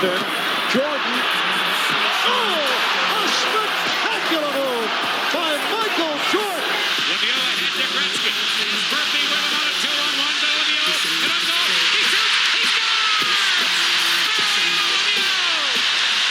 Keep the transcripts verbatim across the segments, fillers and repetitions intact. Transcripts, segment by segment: Jordan, oh, a spectacular move by Michael Jordan. Indiana hit to Gretzky. His birthday went on a two-on-one to Indiana. And on goal, he shoots, he scores!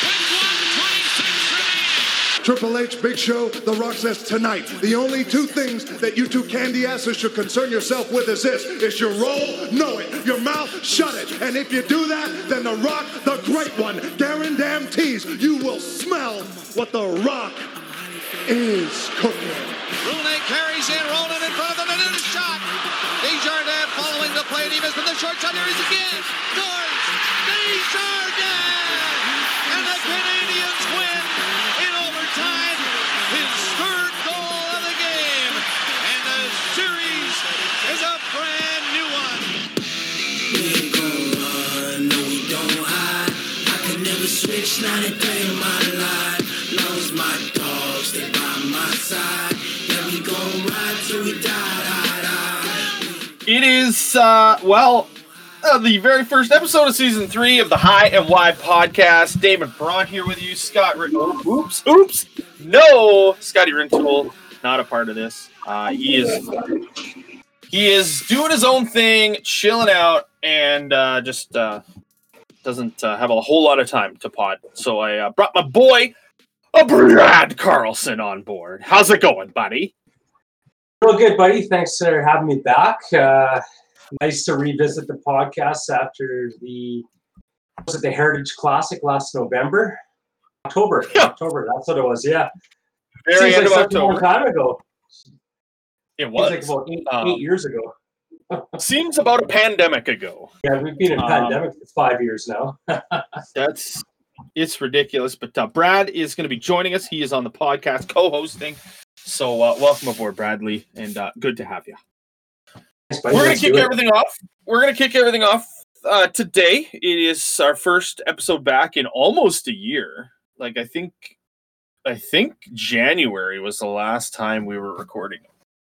With one twenty-six remaining. Triple H, Big Show, The Rock says tonight, the only two things that you two candy asses should concern yourself with is this. It's your role, know it. Your mouth, shut it. And if you do that, then The Rock, the great one, guarantees you will smell what The Rock is cooking. Rooney carries in, rolling in front of him, and in a shot. Desjardins following the play, and he misses with the short shot. There is again. Scores. Desjardins! And the Canadiens win in overtime. His third goal of the game. And the series is a brand new one. Switch, not a day in my life. Lost my dogs, they by my side. Yeah, we go ride till we die, die, die. It is, uh, well, uh, the very first episode of season three of the High and Wide podcast. David Braun here with you. Scott Rittentoul. Oops, oops. No, Scotty Rittentoul, not a part of this. Uh, he is, he is doing his own thing, chilling out, and uh, just, uh, doesn't uh, have a whole lot of time to pod, so I uh, brought my boy, uh, Brad Carlson, on board. How's it going, buddy? Real good, buddy. Thanks for having me back. Uh, nice to revisit the podcast after the was it the Heritage Classic last November, October, yeah. October. That's what it was. Yeah, very seems end like of October. A long time ago. It was seems like about eight, um, eight years ago. Seems about a pandemic ago. Yeah, we've been in a pandemic um, for five years now. That's it's ridiculous. But uh, Brad is going to be joining us. He is on the podcast co-hosting. So uh, welcome aboard, Bradley, and uh, good to have you. Thanks, buddy. We're going to kick everything off. We're going to kick everything off uh, today. It is our first episode back in almost a year. Like I think, I think January was the last time we were recording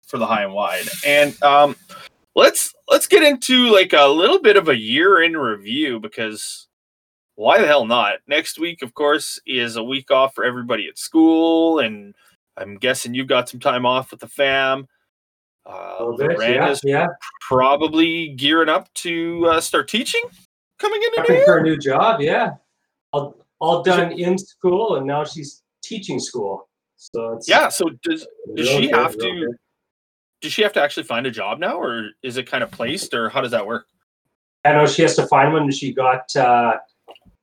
for the High and Wide, and um. Let's let's get into like a little bit of a year in review because why the hell not? Next week, of course, is a week off for everybody at school, and I'm guessing you've got some time off with the fam. Uh, Durant yeah, is yeah. probably gearing up to uh, start teaching coming into new year. For a new job, yeah. All, all done in school, and now she's teaching school. So it's yeah. So does does she good, have to? Good. Does she have to actually find a job now, or is it kind of placed, or how does that work? I know she has to find one. She got a uh,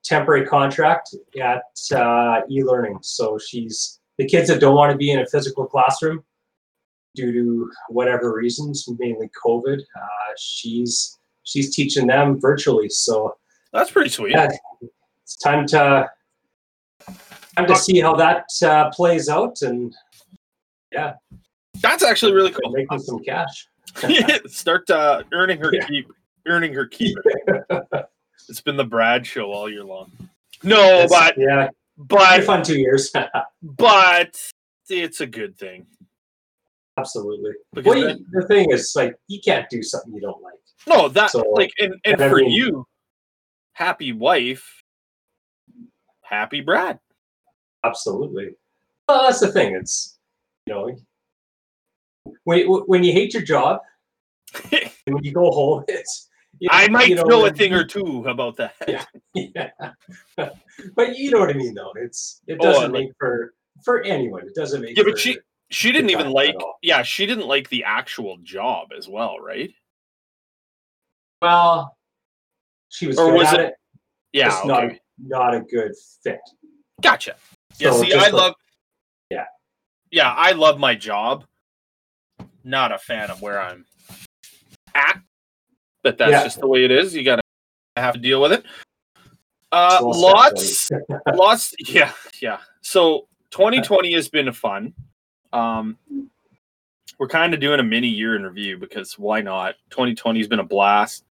temporary contract at uh, e-learning. So she's the kids that don't want to be in a physical classroom due to whatever reasons, mainly COVID. Uh, she's she's teaching them virtually. So that's pretty sweet. Yeah, it's time to time to see how that uh, plays out, and yeah. That's actually really cool. Making some cash. Start uh, earning her yeah. keep. Earning her keep. It's been the Brad show all year long. No, it's, but yeah, but fun two years. But it's a good thing. Absolutely. Because well, that, the thing is, like, you can't do something you don't like. No, that so, like, and, and, and for I mean, you, happy wife, happy Brad. Absolutely. Well, that's the thing. It's you know. When, when you hate your job, and when you go home, it's. You know, I might you know, know a thing or two about that. Yeah, yeah. But you know what I mean, though. It's it doesn't oh, make like, for for anyone. It doesn't make. Yeah, but she she didn't even like. Yeah, she didn't like the actual job as well, right? Well, she was. Or good was at it? it? Yeah, just okay. not a, not a good fit. Gotcha. Yeah. So see, I like, love. Yeah. Yeah, I love my job. Not a fan of where I'm at, but that's yeah. just the way it is. You gotta have to deal with it. Uh, lots, lots, yeah, yeah. So twenty twenty has been fun. Um, we're kind of doing a mini year in review because why not? twenty twenty has been a blast.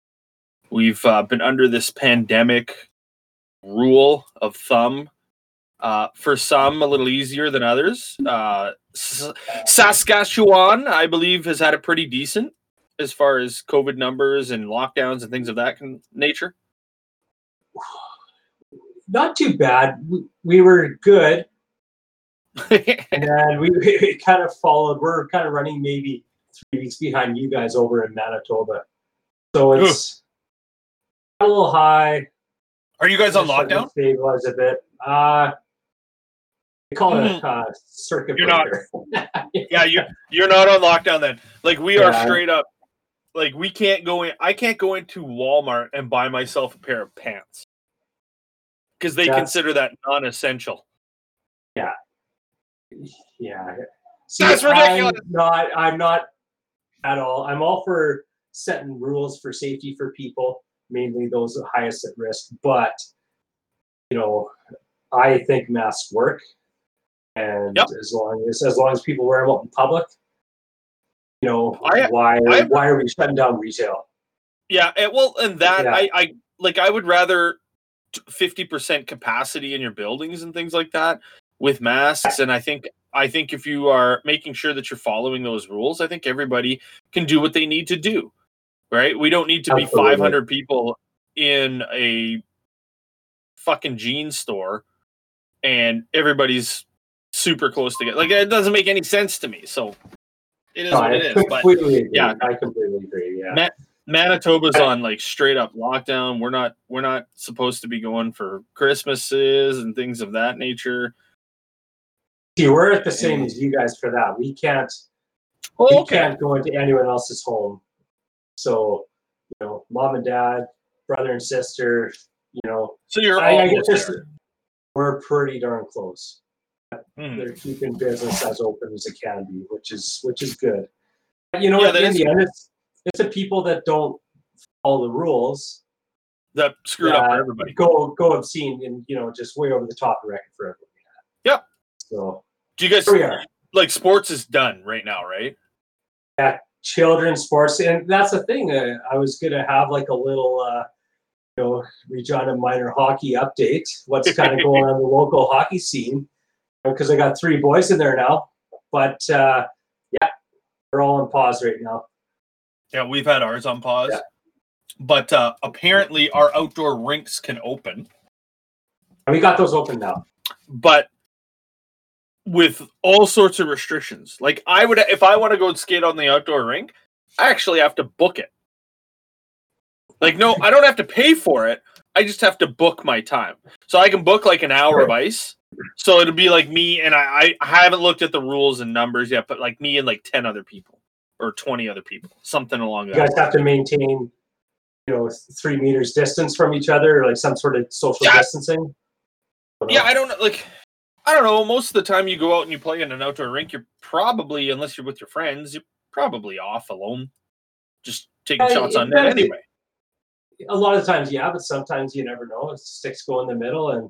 We've uh, been under this pandemic rule of thumb. Uh, for some, a little easier than others. Uh, S- Saskatchewan, I believe, has had it pretty decent as far as COVID numbers and lockdowns and things of that con- nature. Not too bad. We, we were good. And we, we kind of followed. We're kind of running maybe three weeks behind you guys over in Manitoba. So it's a little high. Are you guys on lockdown? Stabilize a bit. Uh, they call mm-hmm. it a uh, circuit you're breaker. Not, yeah, you're, you're not on lockdown then. Like, we yeah. are straight up. Like, we can't go in. I can't go into Walmart and buy myself a pair of pants. Because they That's, consider that non-essential. Yeah. Yeah. See, That's ridiculous. I'm not, I'm not at all. I'm all for setting rules for safety for people, mainly those highest at risk. But, you know, I think masks work. And yep. as long as as long as people wear them out in public, you know, I, why I, why are we shutting down retail? Yeah, and, well, and that, yeah. I, I like, I would rather fifty percent capacity in your buildings and things like that with masks. And I think I think if you are making sure that you're following those rules, I think everybody can do what they need to do, right? We don't need to Absolutely. be five hundred people in a fucking jean store and everybody's super close together. Like, it doesn't make any sense to me. So it is no, what I it is. But agree. yeah, I completely agree. Yeah. Matt, Manitoba's on like straight up lockdown. We're not we're not supposed to be going for Christmases and things of that nature. See, we're at the same and, as you guys for that. We can't oh, we okay. can't go into anyone else's home. So, you know, mom and dad, brother and sister, you know. So you're I, I guess there. We're pretty darn close. Hmm. They're keeping business as open as it can be, which is which is good. But you know yeah, what in the end it's It's the people that don't follow the rules that screwed that up for everybody. Go go obscene and, you know, just way over the top and wreck it for everybody. Yeah. So do you guys we are. like sports is done right now, right? Yeah, children's sports, and that's the thing. I, I was gonna have like a little, uh, you know, Regina minor hockey update. What's kind of going on in the local hockey scene? Because I got three boys in there now, but uh, yeah, they're all on pause right now. Yeah, we've had ours on pause. Yeah. But uh, apparently our outdoor rinks can open. We got those open now. But with all sorts of restrictions. Like, I would, if I want to go and skate on the outdoor rink, I actually have to book it. Like, no, I don't have to pay for it. I just have to book my time. So I can book like an hour of ice. So it'll be like me and I, I haven't looked at the rules and numbers yet, but like me and like ten other people. Or twenty other people, something along that. You guys way. have to maintain, you know, three meters distance from each other, or like some sort of social yeah. distancing. I yeah, I don't know. Like, I don't know. Most of the time you go out and you play in an outdoor rink, you're probably, unless you're with your friends, you're probably off alone, just taking I, shots on net anyway. A lot of times, yeah, but sometimes you never know. Sticks go in the middle and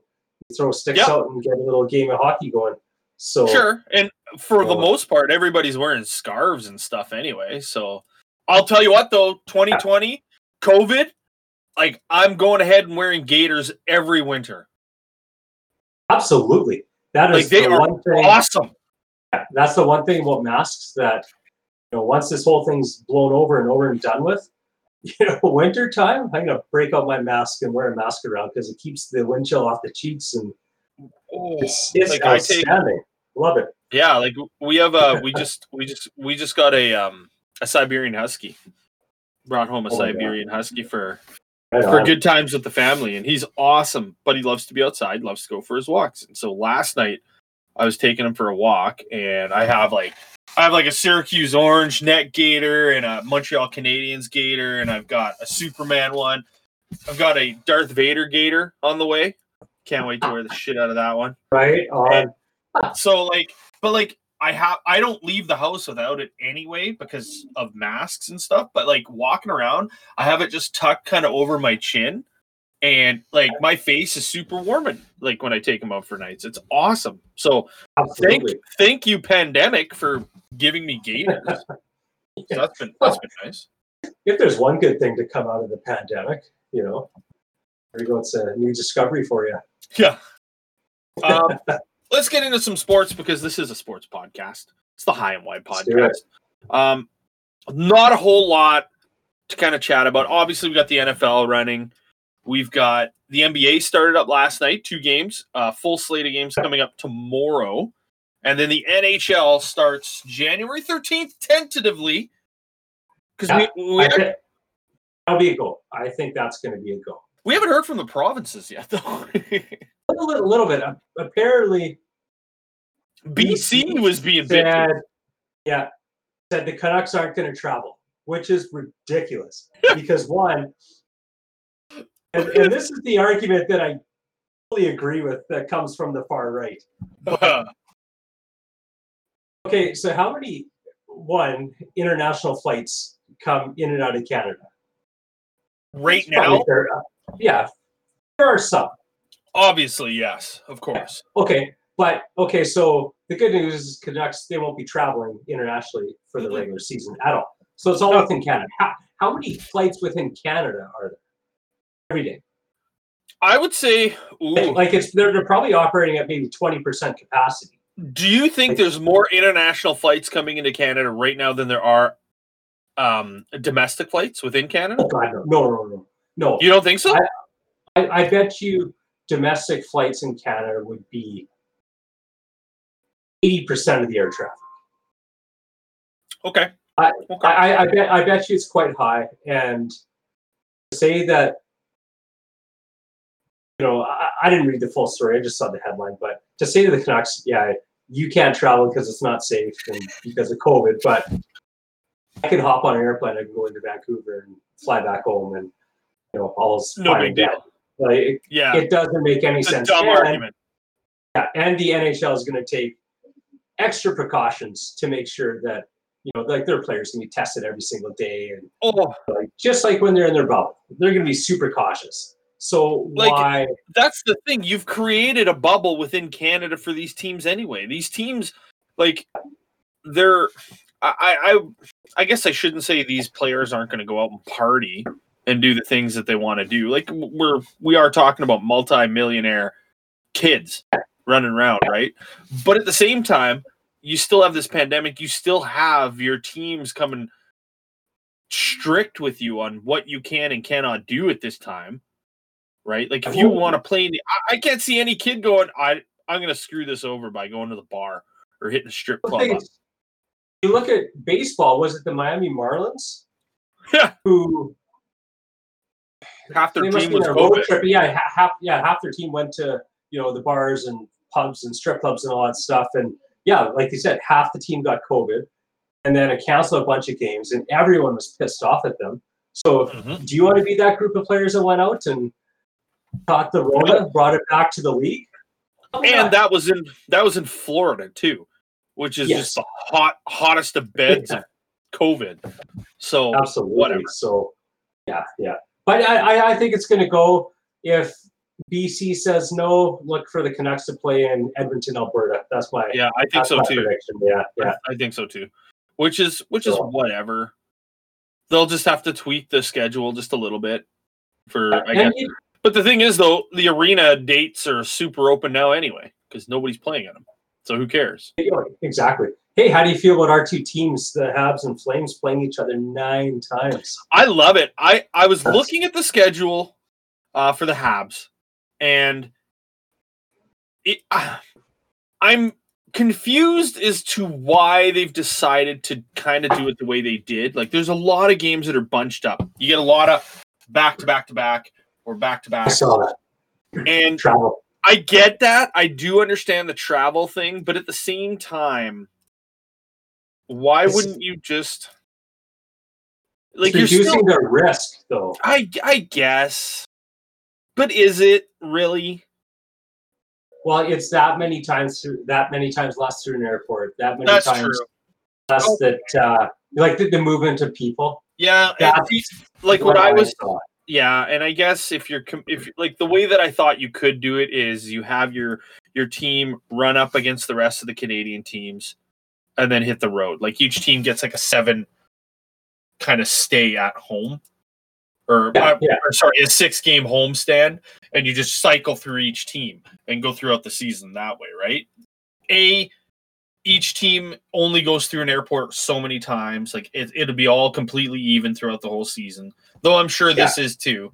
you throw sticks yep. out and get a little game of hockey going. So sure, and for so, the most part, everybody's wearing scarves and stuff anyway. So I'll tell you what, though, twenty twenty, COVID, like I'm going ahead and wearing gaiters every winter. Absolutely, that is like they the are one thing, awesome. That's the one thing about masks that, you know, once this whole thing's blown over and over and done with, you know, winter time, I'm gonna break out my mask and wear a mask around because it keeps the wind chill off the cheeks and. Oh, it's, it's like outstanding. I take, love it. Yeah, like we have a we just we just we just got a um a Siberian Husky. Brought home a oh Siberian Husky for right for good times with the family, and he's awesome. But he loves to be outside, loves to go for his walks. And so last night I was taking him for a walk, and I have like I have like a Syracuse Orange net gator and a Montreal Canadiens gator, and I've got a Superman one. I've got a Darth Vader gator on the way. Can't wait to wear the shit out of that one. Right on. And so like, but like I have, I don't leave the house without it anyway because of masks and stuff. But like walking around, I have it just tucked kind of over my chin And like my face is super warming, like when I take them out for nights, it's awesome. So Absolutely. thank thank you, pandemic, for giving me gators. Yeah. So that's been that's been nice. If there's one good thing to come out of the pandemic, you know, there you go. It's a new discovery for you. Yeah. Um, let's get into some sports because this is a sports podcast. It's the High and Wide podcast. Um, not a whole lot to kind of chat about. Obviously, we got the N F L running. We've got the N B A started up last night, two games, uh, full slate of games coming up tomorrow. And then the N H L starts January thirteenth, tentatively. Because we, we I, that'll be a goal. I think that's going to be a goal. We haven't heard from the provinces yet, though. a, little, a little bit. Apparently, B C was being said, big. Yeah, said the Canucks aren't going to travel, which is ridiculous. Because one... And, and this is the argument that I fully agree with that comes from the far right. But, okay, so how many, one, international flights come in and out of Canada? Right now? There, uh, yeah. There are some. Obviously, yes, of course. Okay, but, okay, so the good news is Canucks, they won't be traveling internationally for the regular season at all. So it's all no. within Canada. How, how many flights within Canada are there? Every day, I would say, ooh. like it's they're, they're probably operating at maybe twenty percent capacity. Do you think like, there's more international flights coming into Canada right now than there are um, domestic flights within Canada? Oh God, no, no, no, no. no. You don't think so? I, I, I bet you domestic flights in Canada would be eighty percent of the air traffic. Okay. I, okay. I, I bet I bet you it's quite high, and say that. You know, I, I didn't read the full story. I just saw the headline. But to say to the Canucks, yeah, you can't travel because it's not safe and because of COVID. But I can hop on an airplane. I can go into Vancouver and fly back home, and you know, all's no big deal. Like, it, yeah, it doesn't make any it's sense. A dumb and, argument. Yeah, and the N H L is going to take extra precautions to make sure that you know, like their players can be tested every single day, and oh. like, just like when they're in their bubble, they're going to be super cautious. So like, why? That's the thing. You've created a bubble within Canada for these teams anyway. These teams, like, they're. I I, I guess I shouldn't say these players aren't going to go out and party and do the things that they want to do. Like we're we are talking about multi-millionaire kids running around, right? But at the same time, you still have this pandemic. You still have your teams coming strict with you on what you can and cannot do at this time. Right, like if you want to play, in the, I, I can't see any kid going. I I'm going to screw this over by going to the bar or hitting a strip club. Is, you look at baseball. Was it the Miami Marlins? Yeah. Who half their team was COVID. Yeah, half yeah half their team went to you know the bars and pubs and strip clubs and all that stuff. And yeah, like you said, half the team got COVID, and then it canceled a bunch of games, and everyone was pissed off at them. So, mm-hmm. do you want to be that group of players that went out and caught the Rona, brought it back to the league, oh, and God. that was in that was in Florida too, which is yes. just the hot hottest of beds yeah. of COVID. So absolutely, whatever. So yeah, yeah. But I, I think it's going to go if B C says no. Look for the Canucks to play in Edmonton, Alberta. That's my yeah. I think so too. Prediction. Yeah, yeah. I think so too. Which is which so. is whatever. They'll just have to tweak the schedule just a little bit for I and guess. It, But the thing is, though, the arena dates are super open now anyway because nobody's playing at them. So who cares? Exactly. Hey, how do you feel about our two teams, the Habs and Flames, playing each other nine times? I love it. I, I was looking at the schedule uh, for the Habs, and it, uh, I'm confused as to why they've decided to kind of do it the way they did. Like, there's a lot of games that are bunched up. You get a lot of back-to-back-to-back. Or back to back. I saw that. And travel. I get that. I do understand the travel thing, but at the same time, why it's, wouldn't you just like you're reducing still, the risk though? I I guess. But is it really? Well, it's that many times through that many times less through an airport, that many That's times true. less oh. that uh, like the, the movement of people. Yeah, that's, it, like what I was thought. Yeah, and I guess if you're if like the way that I thought you could do it is you have your your team run up against the rest of the Canadian teams and then hit the road. Like each team gets like a seven kind of stay at home or, yeah, yeah. or sorry, a six game homestand, and you just cycle through each team and go throughout the season that way, right? A Each team only goes through an airport so many times. Like it, it'll be all completely even throughout the whole season, though I'm sure this yeah. is too.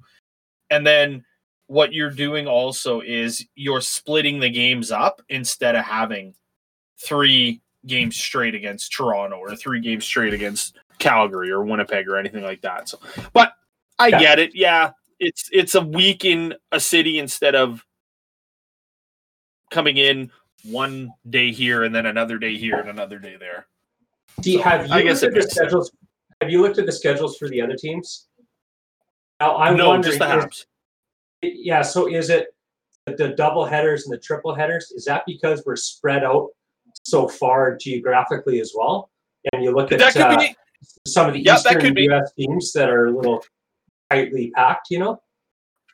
And then what you're doing also is you're splitting the games up instead of having three games straight against Toronto or three games straight against Calgary or Winnipeg or anything like that. So, but I yeah. get it. Yeah, it's it's a week in a city instead of coming in one day here and then another day here and another day there. See, so, have you I guess looked at the schedules? Have you looked at the schedules for the other teams? Now, I'm no, just the Habs. Yeah, so is it the double headers and the triple headers? Is that because we're spread out so far geographically as well? And you look at that could uh, be, some of the yeah, Eastern that could U S be. teams that are a little tightly packed, you know?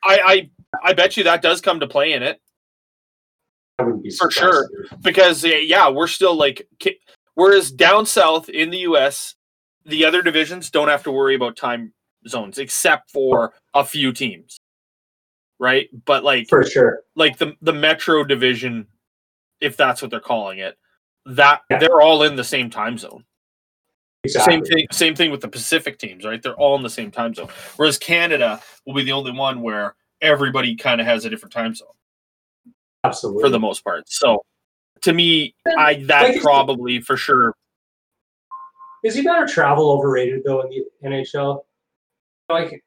I I, I bet you that does come to play in it. Be for sure, because yeah, we're still like whereas down south in the U S, the other divisions don't have to worry about time zones except for a few teams, right? But like for sure, like the the Metro division, if that's what they're calling it, that yeah. they're all in the same time zone. Exactly. Same thing. Same thing with the Pacific teams, right? They're all in the same time zone. Whereas Canada will be the only one where everybody kind of has a different time zone. Absolutely. For the most part. So to me, I that like, probably for sure. Is he better travel overrated though in the N H L? Like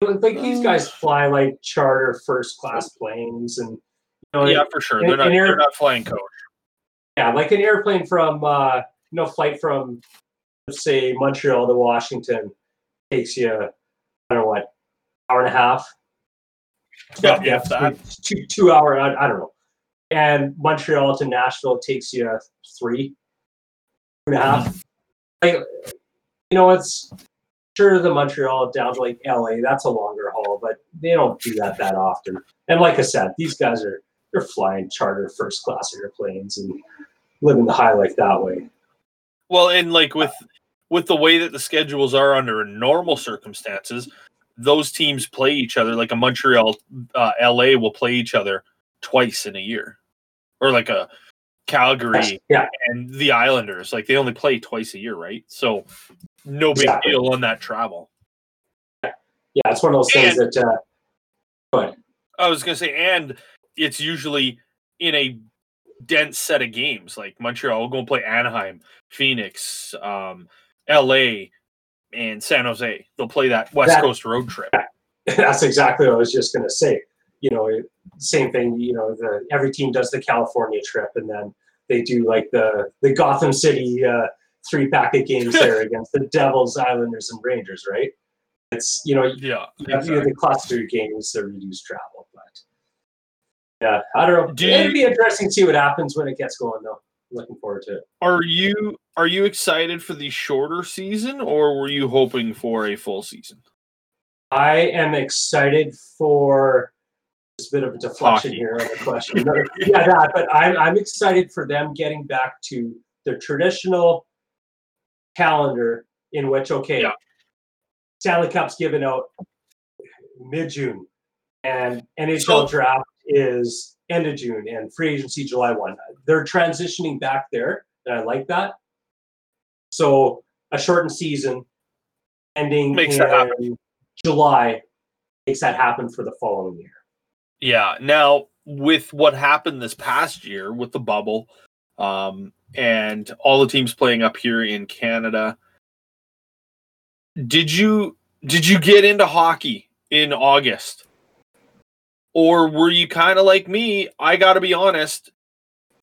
like these guys fly like charter first class planes and you know, yeah, for sure. An, they're not air, they're not flying coach. Yeah, like an airplane from uh you know, flight from let's say Montreal to Washington takes you I don't know what, hour and a half. Yeah, yeah, that. Two, two hour, I, I don't know. And Montreal to Nashville takes you three, two and a half. Like, you know, it's sure the Montreal down to like L A, that's a longer haul, but they don't do that that often. And like I said, these guys are, they're flying charter first class airplanes and living the high life that way. Well, and like with, with the way that the schedules are under normal circumstances, those teams play each other like a Montreal, uh, L A will play each other twice in a year, or like a Calgary yeah. and the Islanders. Like they only play twice a year, right? So no big exactly. deal on that travel. Yeah, it's one of those things and, that. Uh, go ahead. I was gonna say, and it's usually in a dense set of games. Like Montreal will go play Anaheim, Phoenix, um, L A. And San Jose, they'll play that West that, Coast road trip. That's exactly what I was just going to say. You know, same thing, you know, the, every team does the California trip, and then they do like the, the Gotham City uh, three-pack of games there against the Devils, Islanders, and Rangers, right? It's, you know, yeah, you have exactly. the cluster games that reduce travel. But, yeah, I don't know. Do It'll you, be interesting to see what happens when it gets going, though. Looking forward to it. Are you are you excited for the shorter season, or were you hoping for a full season? I am excited for this bit of a deflection Hockey. here on the question. no, yeah, that, but I'm I'm excited for them getting back to the traditional calendar in which okay, yeah. Stanley Cup's given out mid-June, and N H L so, draft is end of June and free agency July first. They're transitioning back there, and I like that. So a shortened season ending makes that happen. July makes that happen for the following year. Yeah. Now, with what happened this past year with the bubble um, and all the teams playing up here in Canada, did you did you get into hockey in August? Or were you kind of like me? I got to be honest.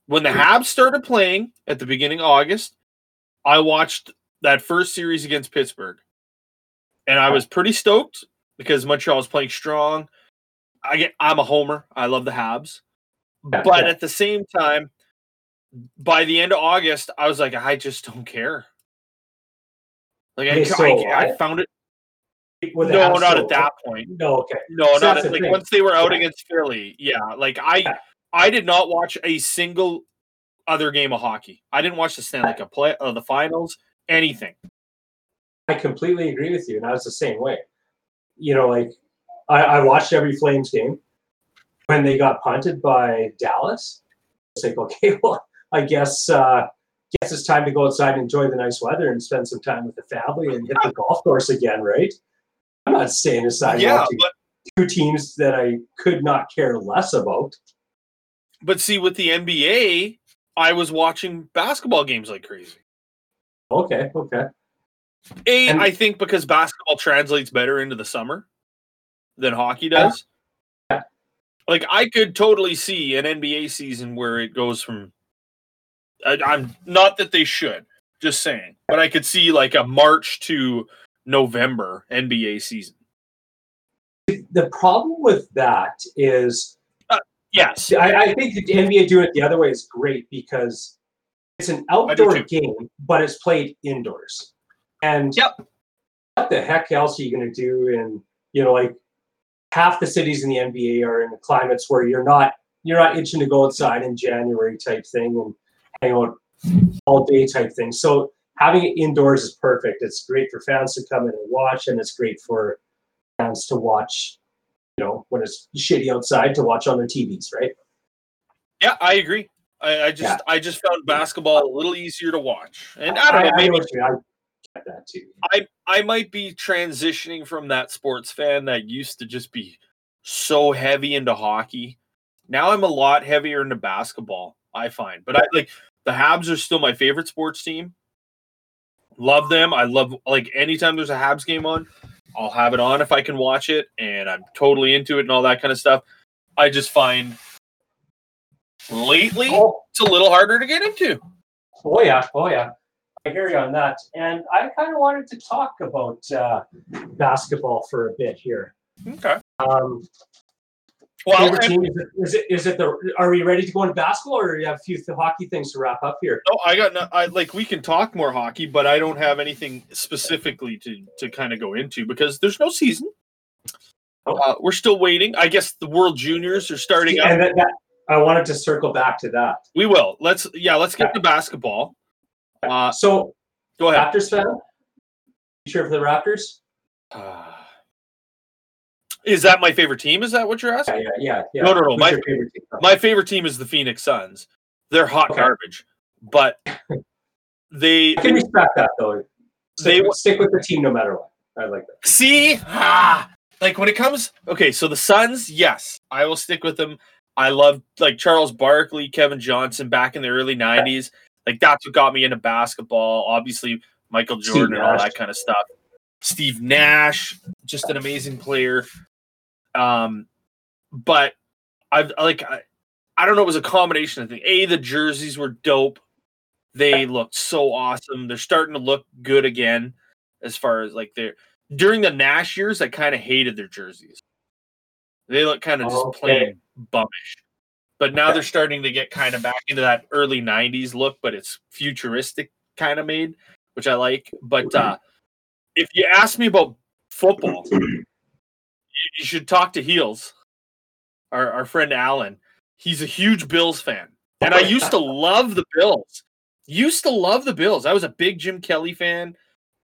When the Habs started playing at the beginning of August, I watched that first series against Pittsburgh. And I was pretty stoked because Montreal was playing strong. I get, I'm a homer. I love the Habs. But at the same time, by the end of August, I was like, I just don't care. Like I, I, I found it. No, Habs not at that point. No, okay. No, so not at, like, once they were out yeah. against Philly. Yeah, like I, yeah. I did not watch a single other game of hockey. I didn't watch the Stanley Cup play, uh, the finals, anything. I completely agree with you, and I was the same way. You know, like I, I watched every Flames game when they got punted by Dallas. It's like, okay, well, I guess, uh, guess it's time to go outside and enjoy the nice weather and spend some time with the family and hit the golf course again, right? I'm not staying aside yeah, watching but, two teams that I could not care less about. But see, with the N B A, I was watching basketball games like crazy. Okay, okay. A, and, I think because basketball translates better into the summer than hockey does. Yeah. Yeah. Like, I could totally see an N B A season where it goes from I, I'm not that they should, just saying. But I could see, like, a March to November N B A season. The problem with that is uh, yes, I, I think the N B A doing it the other way is great because it's an outdoor game, but it's played indoors. And yep. what the heck else are you going to do? And, you know, like half the cities in the N B A are in the climates where you're not you're not itching to go outside in January type thing and hang out all day type thing. So having it indoors is perfect. It's great for fans to come in and watch, and it's great for fans to watch, you know, when it's shitty outside to watch on their T Vs, right? Yeah, I agree. I, I just yeah. I just found basketball a little easier to watch. And I don't know, maybe I, know you, I get that too. I, I might be transitioning from that sports fan that used to just be so heavy into hockey. Now I'm a lot heavier into basketball, I find. But I like the Habs are still my favorite sports team. Love them. I love, like, anytime there's a Habs game on, I'll have it on if I can watch it, and I'm totally into it and all that kind of stuff. I just find lately oh. it's a little harder to get into. Oh, yeah. Oh, yeah. I hear you on that. And I kind of wanted to talk about uh, basketball for a bit here. Okay. Um, well, team, is, it, is, it, is it the? Are we ready to go into basketball, or do you have a few th- hockey things to wrap up here? No, I got no, I like we can talk more hockey, but I don't have anything specifically to, to kind of go into because there's no season. Uh, we're still waiting. I guess the World Juniors are starting up. And that, that, I wanted to circle back to that. We will. Let's yeah. Let's get okay. to basketball. Uh, so go ahead. Raptors fan. You sure for the Raptors? Uh, Is that my favorite team? Is that what you're asking? Yeah, yeah, yeah. No, no, no. My favorite, team? my favorite team is the Phoenix Suns. They're hot okay. garbage, but they I can respect that though. They stick, stick with the team no matter what. I like that. See, ah, like when it comes. Okay, so the Suns, yes, I will stick with them. I love like Charles Barkley, Kevin Johnson back in the early nineties. Like that's what got me into basketball. Obviously, Michael Jordan and all that kind of stuff. Steve Nash, just an amazing player. Um, but I've like I, I don't know. It was a combination of things. A, the jerseys were dope. They looked so awesome. They're starting to look good again. As far as like they're during the Nash years, I kind of hated their jerseys. They look kind of just okay. plain bummish. But now they're starting to get kind of back into that early nineties look, but it's futuristic kind of made, which I like. But uh, if you ask me about football. You should talk to Heels, our, our friend Alan. He's a huge Bills fan. And I used to love the Bills. Used to love the Bills. I was a big Jim Kelly fan.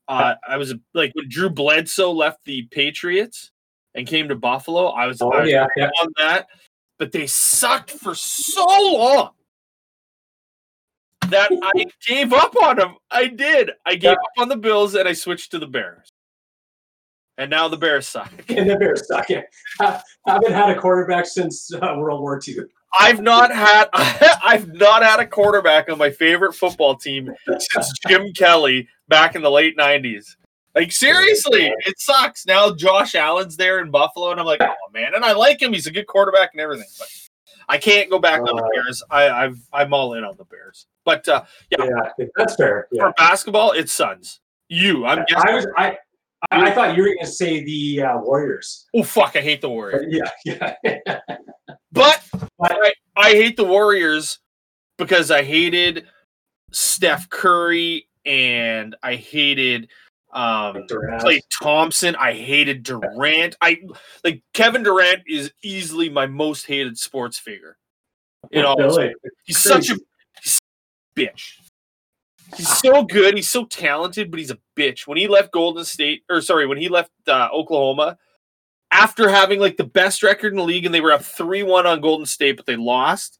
Uh, I was a, like when Drew Bledsoe left the Patriots and came to Buffalo, I was, oh, I was yeah, yeah. on that. But they sucked for so long that I gave up on them. I did. I gave yeah. up on the Bills and I switched to the Bears. And now the Bears suck. And the Bears suck, yeah. I haven't had a quarterback since uh, World War Two. I've not had I've not had a quarterback on my favorite football team since Jim Kelly back in the late nineties. Like, seriously, it sucks. Now Josh Allen's there in Buffalo, and I'm like, oh, man. And I like him. He's a good quarterback and everything. But I can't go back uh, on the Bears. I, I've, I'm all in on the Bears. But, uh, yeah. yeah, that's fair. Yeah. For basketball, it's Suns. You, I'm guessing. I was, I, I thought you were going to say the uh, Warriors. Oh, fuck, I hate the Warriors. Yeah, yeah. But I, I hate the Warriors because I hated Steph Curry and I hated Um, Klay Thompson, I hated Durant. I like Kevin Durant is easily my most hated sports figure. You know, like, he's crazy. such a he's bitch. He's so good. He's so talented, but he's a bitch. When he left Golden State, or sorry, when he left uh, Oklahoma, after having like the best record in the league, and they were up three one on Golden State, but they lost.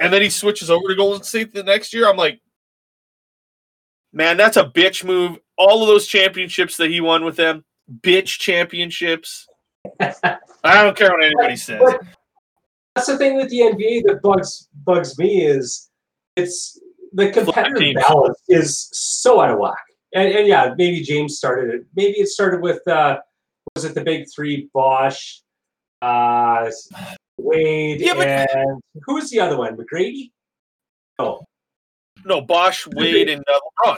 And then he switches over to Golden State the next year. I'm like, man, that's a bitch move. All of those championships that he won with them, bitch championships. I don't care what anybody says. But that's the thing with the N B A that bugs bugs me is it's the competitive balance is so out of whack. And, and yeah, maybe James started it. Maybe it started with uh, was it the big three? Bosh, uh, Wade, yeah, but- and who was the other one? McGrady? Oh. No, Bosh, Wade, and uh, LeBron.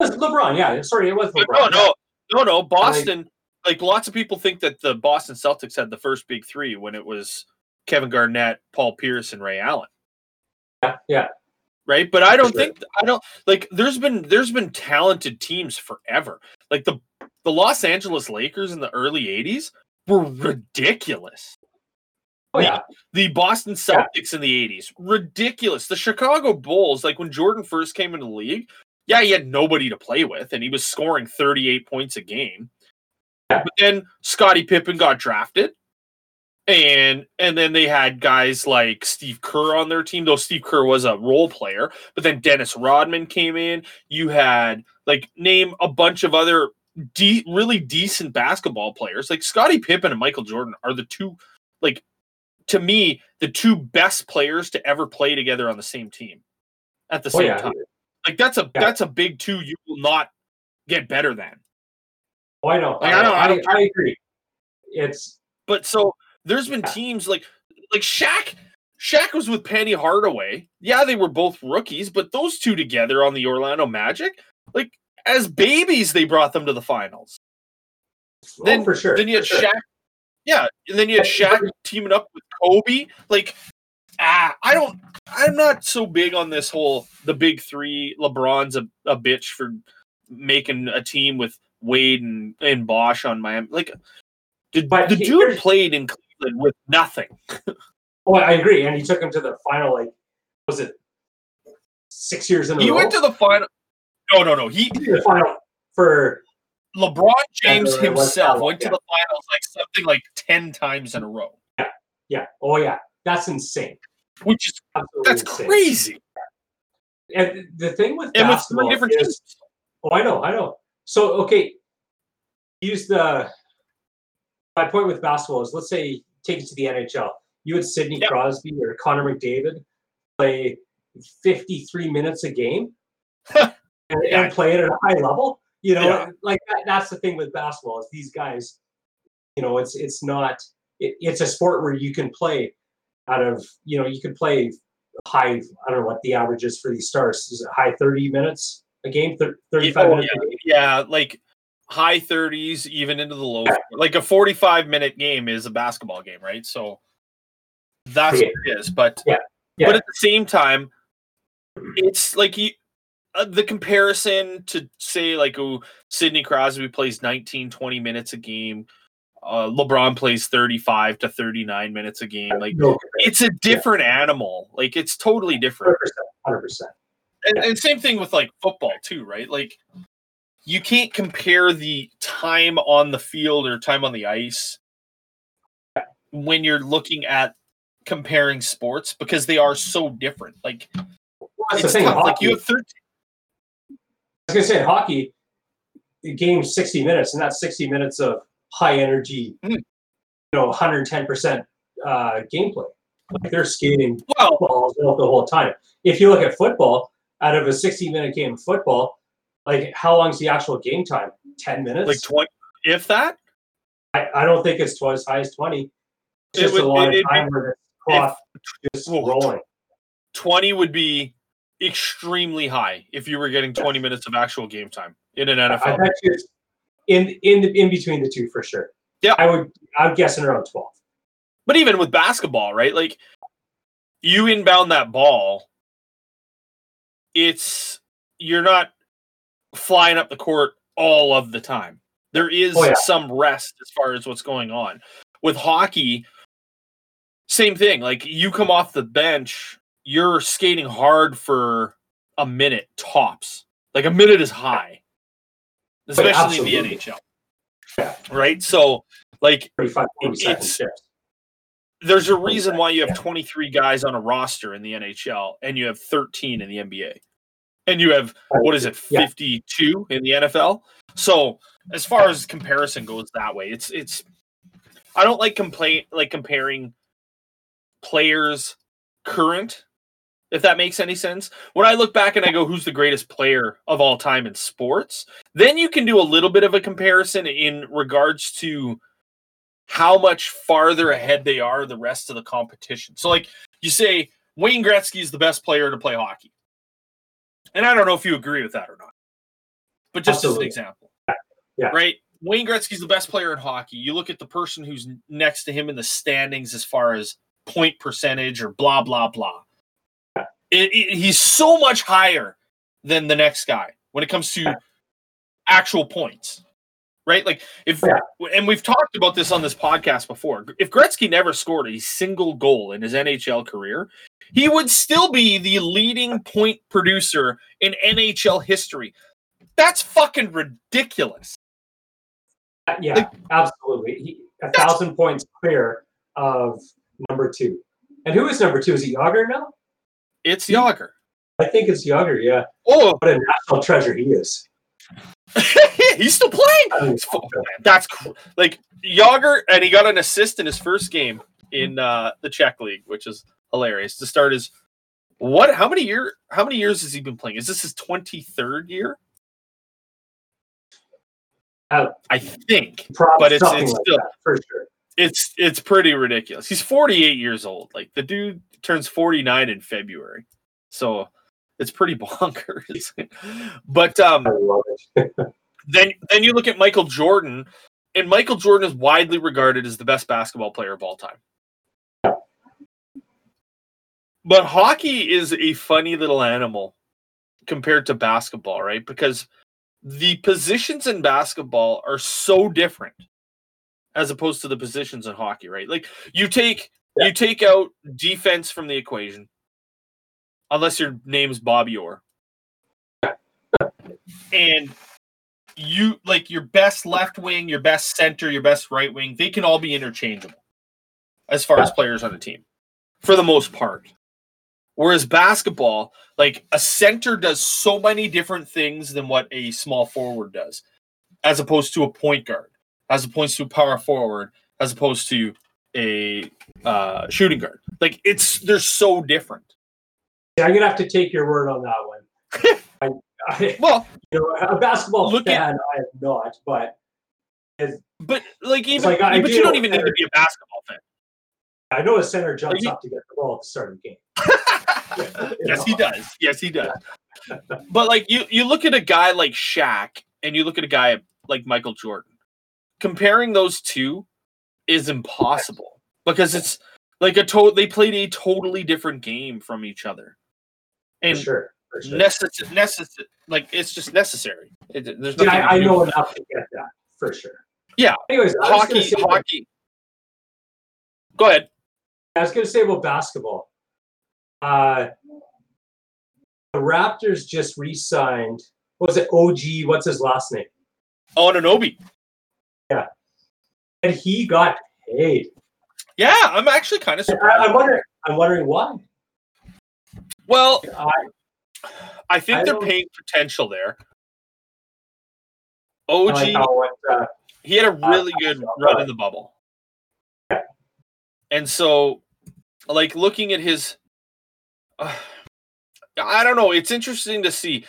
It was LeBron, yeah. Sorry, it was LeBron. No, no, no, no. Boston, like, like lots of people think that the Boston Celtics had the first big three when it was Kevin Garnett, Paul Pierce, and Ray Allen. Yeah, yeah. Right, but I don't sure. think I don't like. There's been there's been talented teams forever. Like the the Los Angeles Lakers in the early eighties were ridiculous. Oh, yeah. The, the Boston Celtics yeah. in the eighties, ridiculous. The Chicago Bulls, like when Jordan first came into the league, yeah, he had nobody to play with, and he was scoring thirty-eight points a game. Yeah. But then Scottie Pippen got drafted, and and then they had guys like Steve Kerr on their team, though Steve Kerr was a role player. But then Dennis Rodman came in. You had, like, name a bunch of other de- really decent basketball players. Like, Scottie Pippen and Michael Jordan are the two, like, to me, the two best players to ever play together on the same team at the same oh, yeah. time. Like, that's a yeah. that's a big two you will not get better than. Oh, I know. Like, I, I, know I, I don't. I agree. It's But so there's been yeah. teams like like Shaq. Shaq was with Penny Hardaway. Yeah, they were both rookies, but those two together on the Orlando Magic, like, as babies, they brought them to the finals. Oh, then, for sure. Then you had for Shaq. Sure. Yeah, and then you had Shaq teaming up with Kobe. Like, ah, I don't, I'm not so big on this whole, the big three, LeBron's a, a bitch for making a team with Wade and, and Bosh on Miami. Like, did, but the he, dude played in Cleveland with nothing. Oh, I agree. And he took him to the final, like, was it six years in a he row? He went to the final. No, no, no. He, he did the final for... LeBron James himself went to the finals like something like ten times in a row. Yeah, yeah. Oh, yeah. That's insane. Which is Absolutely that's insane. Crazy. And the thing with and basketball with different is, oh, I know, I know. So, okay, use the my point with basketball is let's say take it to the N H L. You had Sidney yep. Crosby or Connor McDavid play fifty-three minutes a game and, yeah. and play it at a high level. You know, yeah. like that, that's the thing with basketball is these guys, you know, it's it's not, it, it's a sport where you can play out of, you know, you can play high, I don't know what the average is for these stars. Is it high thirty minutes a game? thirty-five oh, minutes yeah. a game? Yeah, like high thirties, even into the low. Yeah. Like a forty-five minute game is a basketball game, right? So that's yeah. what it is. But, yeah. Yeah. but at the same time, it's like you, Uh, the comparison to say like oh, Sidney Crosby plays nineteen, twenty minutes a game, uh, LeBron plays thirty-five to thirty-nine minutes a game. Like no it's a different yeah. animal. Like it's totally different. one hundred percent, one hundred percent. And, yeah. and same thing with like football too, right? Like you can't compare the time on the field or time on the ice when you're looking at comparing sports because they are so different. Like that's the thing. Like you have thirteen. I was going to say, hockey, the game's sixty minutes, and that's sixty minutes of high energy, mm. you know, one hundred ten percent uh, gameplay. Like they're skating wow. balls the whole time. If you look at football, out of a sixty minute game of football, like how long's the actual game time? ten minutes? Like twenty, if that? I, I don't think it's twice as high as twenty. It's it just would, a lot it, of time it, where the clock just well, rolling. twenty would be extremely high if you were getting twenty minutes of actual game time in an N F L. I bet you in in the, in between the two for sure. Yeah, I would. I'm guessing around twelve. But even with basketball, right? Like you inbound that ball, it's you're not flying up the court all of the time. There is oh, yeah. some rest as far as what's going on. With hockey, same thing. Like, you come off the bench, you're skating hard for a minute tops. Like, a minute is high, especially in the N H L. Yeah. Right? So, like, it's, there's a reason why you have twenty-three guys on a roster in the N H L and you have thirteen in the N B A. And you have, what is it, fifty-two in the N F L? So, as far as comparison goes that way, it's, it's, I don't like complain, like comparing players current, if that makes any sense. When I look back and I go, who's the greatest player of all time in sports? Then you can do a little bit of a comparison in regards to how much farther ahead they are the rest of the competition. So, like, you say Wayne Gretzky is the best player to play hockey. And I don't know if you agree with that or not, but just Absolutely. As an example, yeah. right? Wayne Gretzky's the best player in hockey. You look at the person who's next to him in the standings as far as point percentage or blah, blah, blah. It, it, he's so much higher than the next guy when it comes to actual points, right? Like if, and we've talked about this on this podcast before, if Gretzky never scored a single goal in his N H L career, he would still be the leading point producer in N H L history. That's fucking ridiculous. Yeah, like, absolutely. He, a thousand points clear of number two. And who is number two? Is it Yager now? It's Yager. I think it's Yager, yeah. Oh, what a national treasure he is. He's still playing. I mean, that's cool. Like Yager, and he got an assist in his first game in uh, the Czech league, which is hilarious. To start his what? How many year? How many years has he been playing? Is this his twenty-third year? Uh, I think, probably but it's, it's like still that, for sure. It's it's pretty ridiculous. He's forty-eight years old. Like the dude turns forty-nine in February, so it's pretty bonkers. But um, I love it. then then you look at Michael Jordan, and Michael Jordan is widely regarded as the best basketball player of all time. But hockey is a funny little animal compared to basketball, right? Because the positions in basketball are so different as opposed to the positions in hockey, right? Like you take yeah. you take out defense from the equation, unless your name's Bobby Orr, and you like your best left wing, your best center, your best right wing. They can all be interchangeable as far as players on a team, for the most part. Whereas basketball, like a center does so many different things than what a small forward does, as opposed to a point guard, as opposed to a power forward, as opposed to a uh, shooting guard. Like it's they're so different. Yeah, I'm gonna have to take your word on that one. I, I, well, you know, a basketball fan, at, I am not, but but like even like, but you don't even need to be a basketball fan. I know a center jumps you, up to get the ball at the start of the game. Yes, he does. Yes, he does. But like you, you look at a guy like Shaq, and you look at a guy like Michael Jordan. Comparing those two is impossible because it's like a total. They played a totally different game from each other, and for sure, for sure. necessary, necessary. Like it's just necessary. It, there's yeah, I, I know enough to get that for sure. Yeah. Anyways, hockey, hockey. That. Go ahead. I was going to say about basketball. Uh, the Raptors just re-signed, what was it, O G, what's his last name? Anunoby. Yeah. And he got paid. Yeah, I'm actually kind of surprised. I, I'm, wondering, I'm wondering why. Well, I, I think I they're paying potential there. O G, like went, uh, he had a really uh, good run in the bubble. Yeah. And so, like, looking at his... Uh, I don't know. It's interesting to see.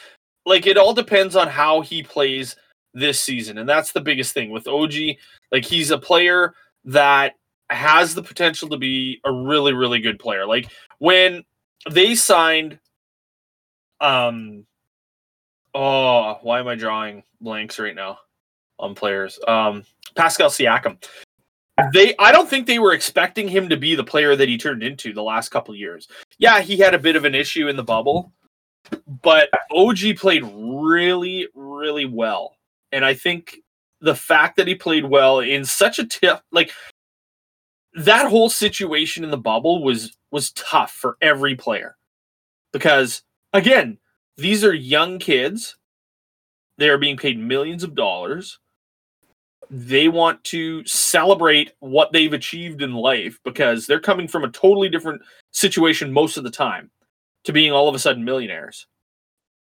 Like, it all depends on how he plays this season. And that's the biggest thing with O G. Like, he's a player that has the potential to be a really, really good player. Like, when they signed... um, Oh, why am I drawing blanks right now on players? Um, Pascal Siakam. They, I don't think they were expecting him to be the player that he turned into the last couple of years. Yeah, he had a bit of an issue in the bubble, but O G played really, really well. And I think the fact that he played well in such a tough, like that whole situation in the bubble was, was tough for every player because again, these are young kids. They are being paid millions of dollars. They want to celebrate what they've achieved in life because they're coming from a totally different situation most of the time to being all of a sudden millionaires.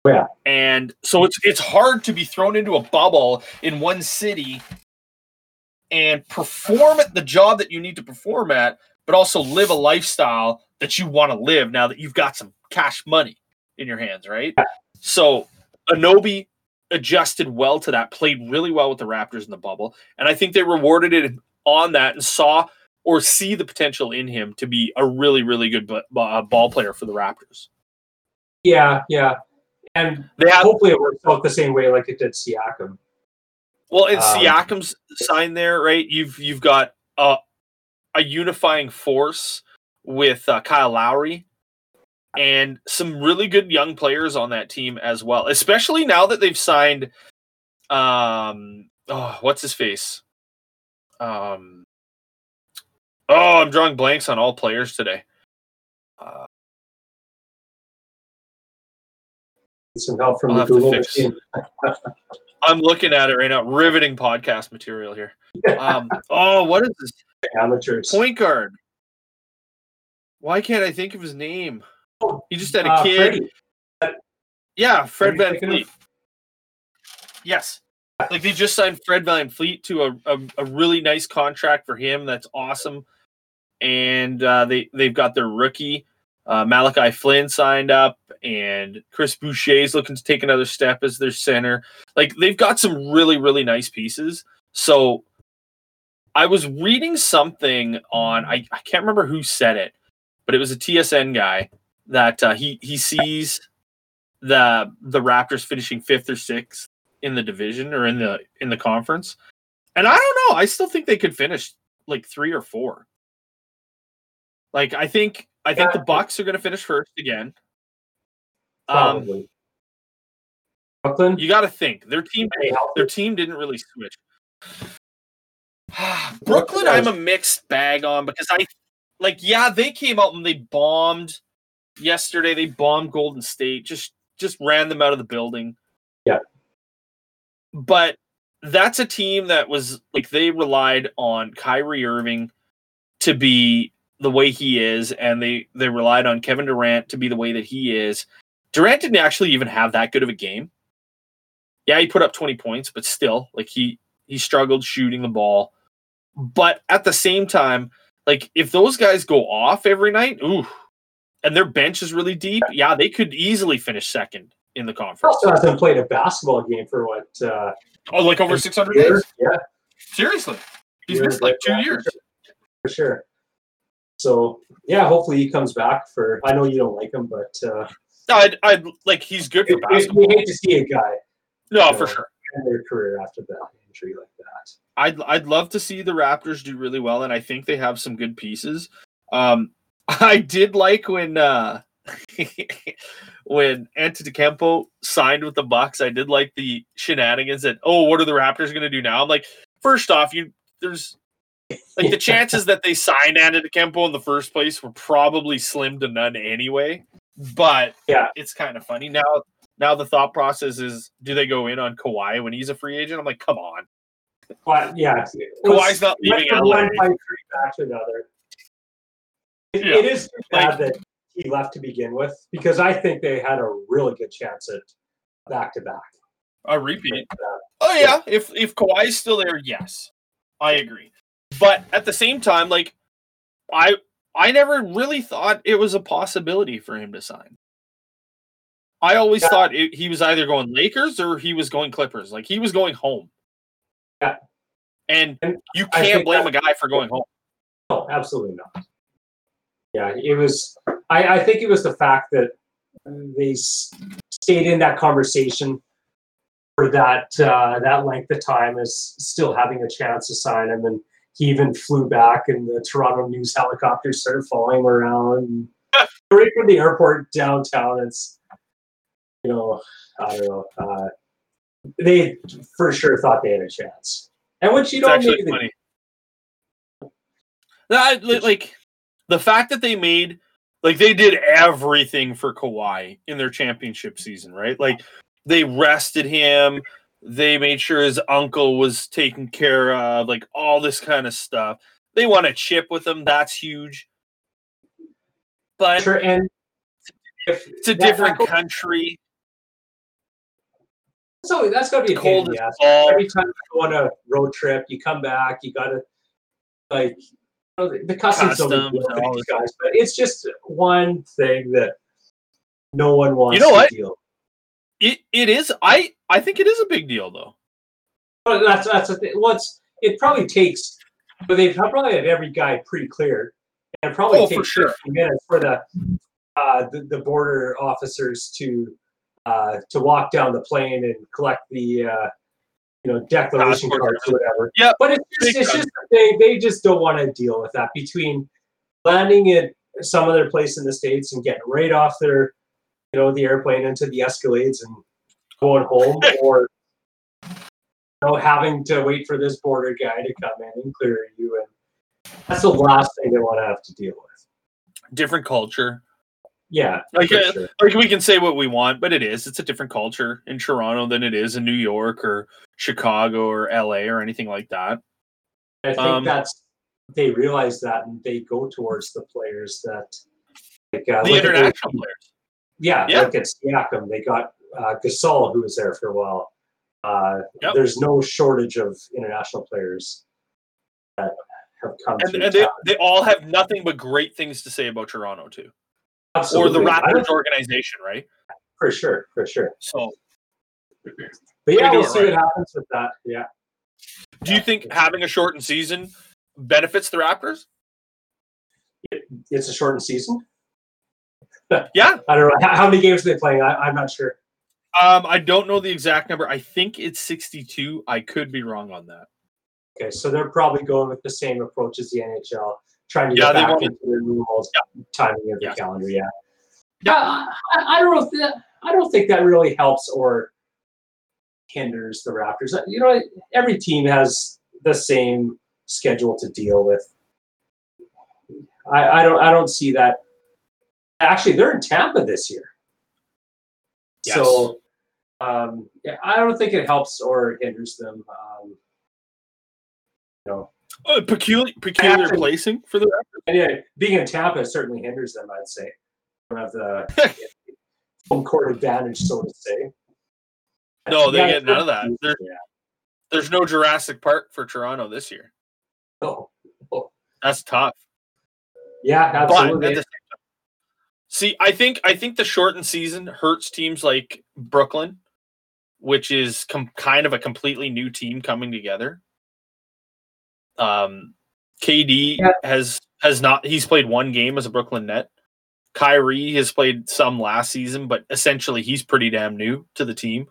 Yeah. And so it's it's hard to be thrown into a bubble in one city and perform at the job that you need to perform at, but also live a lifestyle that you want to live now that you've got some cash money in your hands, right? Yeah. So Anobi adjusted well to that, played really well with the Raptors in the bubble, and I think they rewarded it on that and saw or see the potential in him to be a really, really good b- b- ball player for the Raptors. Yeah, yeah. And they have, hopefully it works out the same way like it did Siakam. Well, and um, Siakam's sign there, right? You've you've got a, a unifying force with uh, Kyle Lowry and some really good young players on that team as well, especially now that they've signed um, oh, what's his face? Um, oh, I'm drawing blanks on all players today. Uh, Some help from I'll the Google machine. I'm looking at it right now. Riveting podcast material here. Um, oh, what is this? Amateurs. Point guard. Why can't I think of his name? He just had a uh, kid. Freddy. Yeah, Fred VanVleet. Yes. Like they just signed Fred VanVleet to a, a, a really nice contract for him. That's awesome. And uh, they, they've got their rookie. Uh, Malachi Flynn signed up, and Chris Boucher's looking to take another step as their center. Like they've got some really, really nice pieces. So I was reading something on, I, I can't remember who said it, but it was a T S N guy that uh, he he sees the the Raptors finishing fifth or sixth in the division or in the in the conference. And I don't know. I still think they could finish like three or four. Like I think. I think yeah. the Bucks are going to finish first again. Probably. Um, Brooklyn? You got to think. Their team their team didn't really switch. Brooklyn, I'm a mixed bag on because I – like, yeah, they came out and they bombed yesterday. They bombed Golden State, just just ran them out of the building. Yeah. But that's a team that was – like, they relied on Kyrie Irving to be – the way he is, and they, they relied on Kevin Durant to be the way that he is. Durant didn't actually even have that good of a game. Yeah, he put up twenty points, but still, like he he struggled shooting the ball. But at the same time, like if those guys go off every night, ooh, and their bench is really deep, yeah, they could easily finish second in the conference. Also hasn't played a basketball game for what? Uh, oh, like over six hundred days? Yeah, seriously, he's missed like two years for sure. So yeah, hopefully he comes back for. I know you don't like him, but uh, no, I I like he's good for basketball. We hate to see a guy, no, you know, for sure, end their career after that injury like that. I'd I'd love to see the Raptors do really well, and I think they have some good pieces. Um, I did like when uh, when Antetokounmpo signed with the Bucks. I did like the shenanigans that oh, what are the Raptors going to do now? I'm like, first off, you there's. Like, the chances that they signed Antetokounmpo in the first place were probably slim to none anyway. But yeah, it's kind of funny. Now Now the thought process is, do they go in on Kawhi when he's a free agent? I'm like, come on. But, yeah. Kawhi's not leaving L A. Back to another. It, yeah. it is bad like, that he left to begin with, because I think they had a really good chance at back-to-back. A repeat. Oh, yeah. yeah. If, if Kawhi's still there, yes. I agree. But at the same time, like I, I never really thought it was a possibility for him to sign. I always yeah. thought it, he was either going Lakers or he was going Clippers. Like he was going home. Yeah, and, and you can't blame a guy for going home. No, absolutely not. Yeah, it was. I, I think it was the fact that they stayed in that conversation for that uh, that length of time as still having a chance to sign him and. He even flew back, and the Toronto news helicopters started following around. Right from the airport downtown, it's, you know, I don't know. Uh, they for sure thought they had a chance. And which you it's don't actually funny. That, like, the fact that they made, like, they did everything for Kawhi in their championship season, right? Like, they rested him. They made sure his uncle was taken care of, like, all this kind of stuff. They won a chip with him. That's huge. But sure, and if it's a different uncle, country. So that's got to be a cold as ball. Every time you go on a road trip, you come back, you got to, like, you know, the, the customs, customs with all these guys. But it's just one thing that no one wants you know to what? deal with. It it is I, I think it is a big deal though. Well, that's that's the thing. Well, it probably takes, but they probably have every guy pre-cleared, and it probably oh, takes for sure. fifteen minutes for the, uh, the the border officers to uh, to walk down the plane and collect the uh, you know declaration Passport. cards or whatever. Yeah, but it's just, it's just they they just don't want to deal with that between landing at some other place in the States and getting right off their. You know, the airplane into the Escalades and going home, or you know, having to wait for this border guy to come in and clear you, and that's the last thing they want to have to deal with. Different culture, yeah. Like, sure. like we can say what we want, but it is it's a different culture in Toronto than it is in New York or Chicago or L A or anything like that. I think um, that's they realize that, and they go towards the players that like, uh, the international players. Yeah, yeah, look at Siakam. They got uh, Gasol, who was there for a while. Uh, yep. There's no shortage of international players that have come. And, and they, they all have nothing but great things to say about Toronto, too. Absolutely. Or the Raptors organization, right? For sure, for sure. So, but yeah, we'll see right. what happens with that. Yeah. Do you think having a shortened season benefits the Raptors? It, it's a shortened season. Yeah, I don't know how many games are they playing. I, I'm not sure. Um, I don't know the exact number. I think it's sixty-two. I could be wrong on that. Okay, so they're probably going with the same approach as the N H L, trying to yeah, get back won't... into the rules, yeah. timing of the yeah. calendar. Yeah, yeah. Uh, I, I don't know. If that, I don't think that really helps or hinders the Raptors. You know, every team has the same schedule to deal with. I, I don't. I don't see that. Actually, they're in Tampa this year. Yes. So um, yeah, I don't think it helps or hinders them. Um, you know. Uh, peculiar peculiar actually, placing for the Raptors. Yeah, being in Tampa certainly hinders them, I'd say. They don't have the home court advantage, so to say. No, they yeah, get none of that. There's, yeah. there's no Jurassic Park for Toronto this year. Oh. oh. That's tough. Yeah, absolutely. But, See, I think I think the shortened season hurts teams like Brooklyn, which is com- kind of a completely new team coming together. Um, K D yeah. has has not he's played one game as a Brooklyn Net. Kyrie has played some last season, but essentially he's pretty damn new to the team.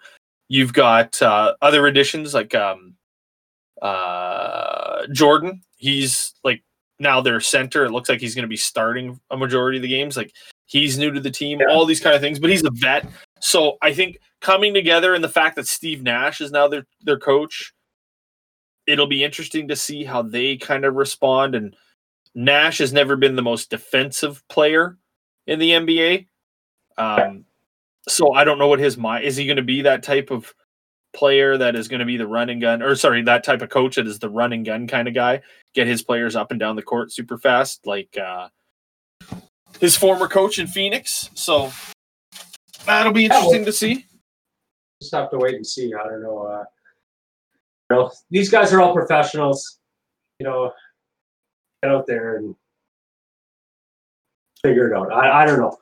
You've got uh, other additions like um, uh, Jordan. He's like now their center. It looks like he's going to be starting a majority of the games. Like. He's new to the team, yeah. all these kind of things, but he's a vet. So I think coming together and the fact that Steve Nash is now their, their coach, it'll be interesting to see how they kind of respond. And Nash has never been the most defensive player in the N B A. Um, so I don't know what his mind is. He going to be that type of player that is going to be the run and gun, or sorry, that type of coach that is the run and gun kind of guy, get his players up and down the court super fast, like uh, his former coach in Phoenix, so that'll be interesting yeah, well, to see. Just have to wait and see. I don't know. Uh, you know, these guys are all professionals. You know, get out there and figure it out. I, I don't know.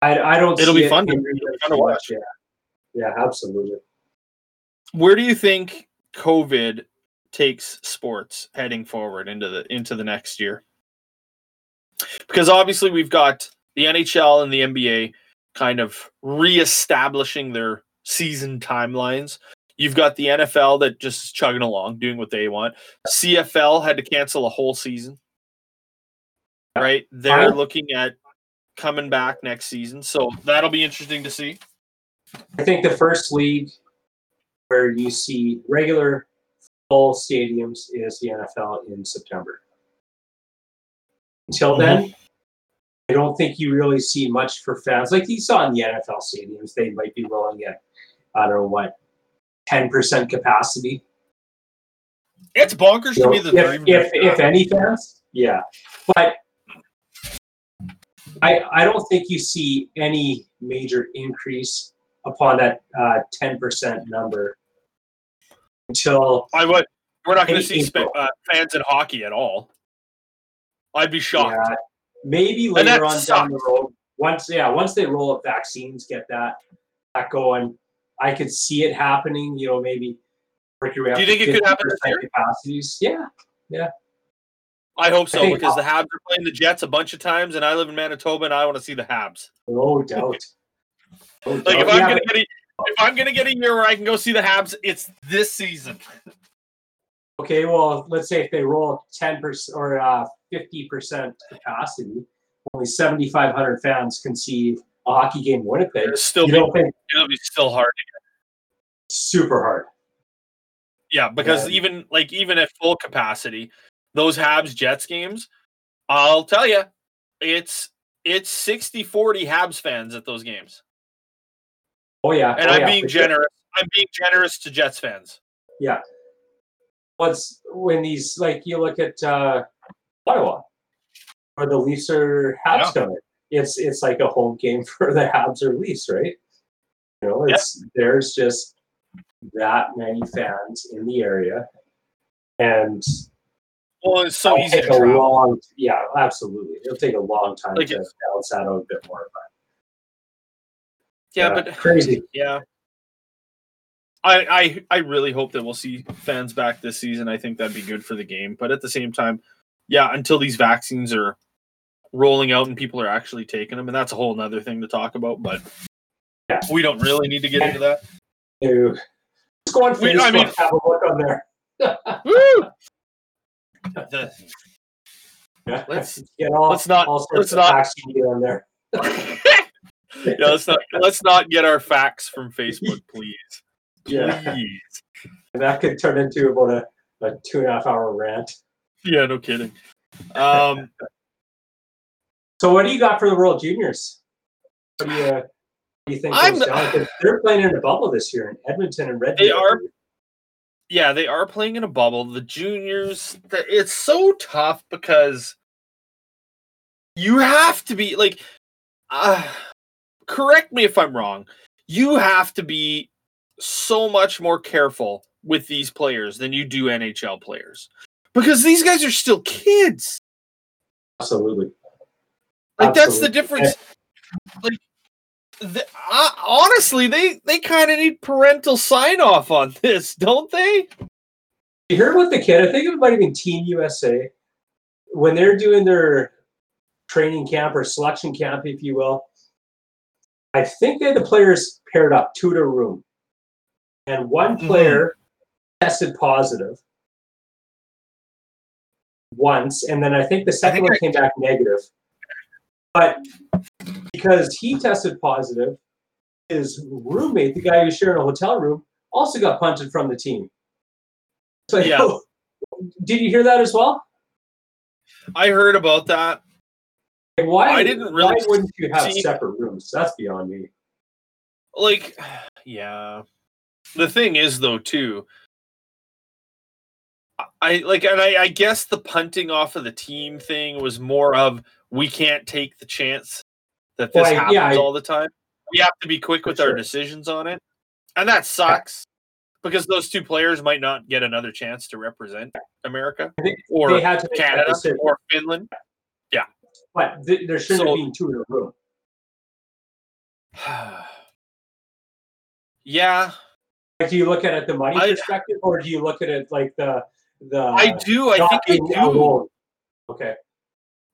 I, I don't. It'll see be fun. It It'll be fun to watch. Yeah, yeah, absolutely. Where do you think COVID takes sports heading forward into the into the next year? Because obviously we've got the N H L and the N B A kind of reestablishing their season timelines. You've got the N F L that just is chugging along, doing what they want. C F L had to cancel a whole season, right? They're looking at coming back next season. So that'll be interesting to see. I think the first league where you see regular full stadiums is the N F L in September. Until then, mm-hmm. I don't think you really see much for fans. Like you saw in the N F L stadiums, they might be rolling at, I don't know what, ten percent capacity. It's bonkers so to me that if, even if, if any fans, yeah. But I I don't think you see any major increase upon that uh, ten percent number until I would. We're not going to see sp- uh, fans in hockey at all. I'd be shocked. Yeah. Maybe later on down the road, once yeah, once they roll up vaccines, get that that going, I could see it happening. You know, maybe work your way up. Do you think it could happen this year? Capacities. Yeah, yeah. I hope so, I because I'll, the Habs are playing the Jets a bunch of times, and I live in Manitoba, and I want to see the Habs. No doubt. No like doubt. if I'm yeah, gonna get a, if I'm gonna get a year where I can go see the Habs, it's this season. Okay, well, let's say if they roll ten percent or uh, fifty percent capacity, only seventy-five hundred fans can see a hockey game in Winnipeg. It'll still you be, don't think, it'll be still hard again. Super hard. Yeah, because yeah. even like even at full capacity, those Habs-Jets games, I'll tell you, it's it's sixty forty Habs fans at those games. Oh, yeah. And oh, I'm yeah, being generous. Sure. I'm being generous to Jets fans. Yeah. Once when these like you look at uh, Ottawa, or the Leafs or Habs coming, it's it's like a home game for the Habs or Leafs, right? You know, it's yeah. there's just that many fans in the area, and well, it's so easy to travel. Long, yeah, absolutely. It'll take a long time like to it, balance that out a bit more. But, yeah, uh, but crazy, yeah. I, I I really hope that we'll see fans back this season. I think that'd be good for the game. But at the same time, yeah, until these vaccines are rolling out and people are actually taking them, and that's a whole other thing to talk about. But yeah. we don't really need to get into that. Dude. Let's go on Facebook. We, I mean, have a look on there. Woo! The, let's get all, let's not all sorts let's of not vaccine get on there. yeah, let's not let's not get our facts from Facebook, please. Yeah, and that could turn into about a, a two and a half hour rant. Yeah, no kidding. Um, so what do you got for the World Juniors? What do you, uh, what do you think? I'm the, they're playing in a bubble this year in Edmonton and Red Deer. They are. Yeah, they are playing in a bubble. The juniors, it's so tough because you have to be like. Uh, correct me if I'm wrong. You have to be so much more careful with these players than you do N H L players because these guys are still kids. Absolutely. Like Absolutely. That's the difference. Like, the, uh, honestly, they, they kind of need parental sign off on this, don't they? You heard what the kid, I think it might have been Team U S A when they're doing their training camp or selection camp, if you will, I think they had the players paired up two to a room. And one player mm-hmm. tested positive once, and then I think the second think one I... came back negative. But because he tested positive, his roommate, the guy who was sharing a hotel room, also got punted from the team. So, yeah. oh, did you hear that as well? I heard about that. And why? I didn't really. Why wouldn't you have see... separate rooms? That's beyond me. Like, yeah. The thing is, though, too, I like, and I, I guess the punting off of the team thing was more of we can't take the chance that this well, I, happens yeah, I, all the time. We have to be quick with sure. our decisions on it, and that sucks yeah. because those two players might not get another chance to represent America or Canada or Finland. Yeah, but th- there shouldn't so, be two in a room. yeah. Do you look at it the money I, perspective, or do you look at it like the the? I do. I think I do. Alone. Okay.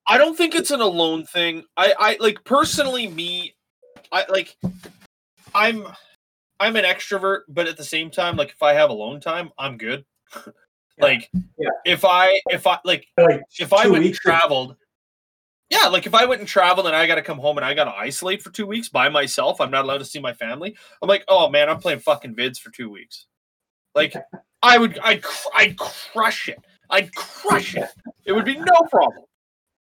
I don't think it's an alone thing. I, I like personally me. I like. I'm, I'm an extrovert, but at the same time, like if I have alone time, I'm good. like yeah. if I if I like, like if I went and traveled. Yeah, like if I went and traveled and I got to come home and I got to isolate for two weeks by myself, I'm not allowed to see my family. I'm like, oh man, I'm playing fucking vids for two weeks. Like I would, I, I'd, I'd crush it. I'd crush it. It would be no problem.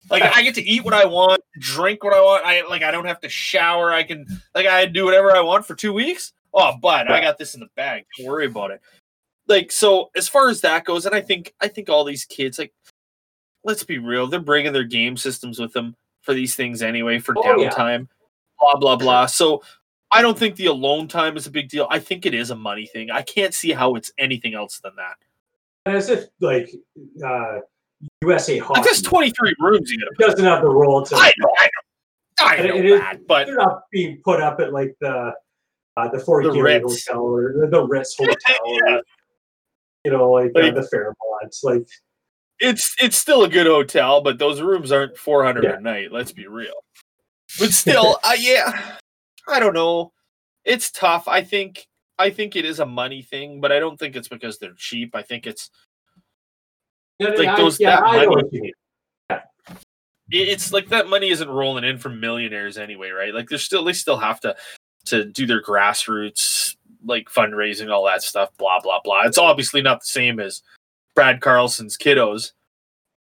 Like I get to eat what I want, drink what I want. I like I don't have to shower. I can like I do whatever I want for two weeks. Oh, but I got this in the bag. Don't worry about it. Like so, as far as that goes, and I think I think all these kids, like, let's be real, they're bringing their game systems with them for these things anyway, for oh, downtime, yeah. blah blah blah. So I don't think the alone time is a big deal. I think it is a money thing. I can't see how it's anything else than that. And as if like. Uh... U S A Hockey. That's twenty-three rooms. You it doesn't have the role to. I know, I know, I know it, it that, is, but they're not being put up at like the uh, the Fort Erie Hotel or the, the Ritz Hotel, yeah. or, you know, like, like uh, the Fairmont. Like it's it's still a good hotel, but those rooms aren't four hundred yeah. a night. Let's be real. But still, uh, yeah, I don't know. It's tough. I think I think it is a money thing, but I don't think it's because they're cheap. I think it's. Like those, yeah, that I money, yeah. It's like that money isn't rolling in from millionaires anyway, right? Like they're still, they still have to to do their grassroots like fundraising, all that stuff, blah blah blah. It's obviously not the same as Brad Carlson's kiddos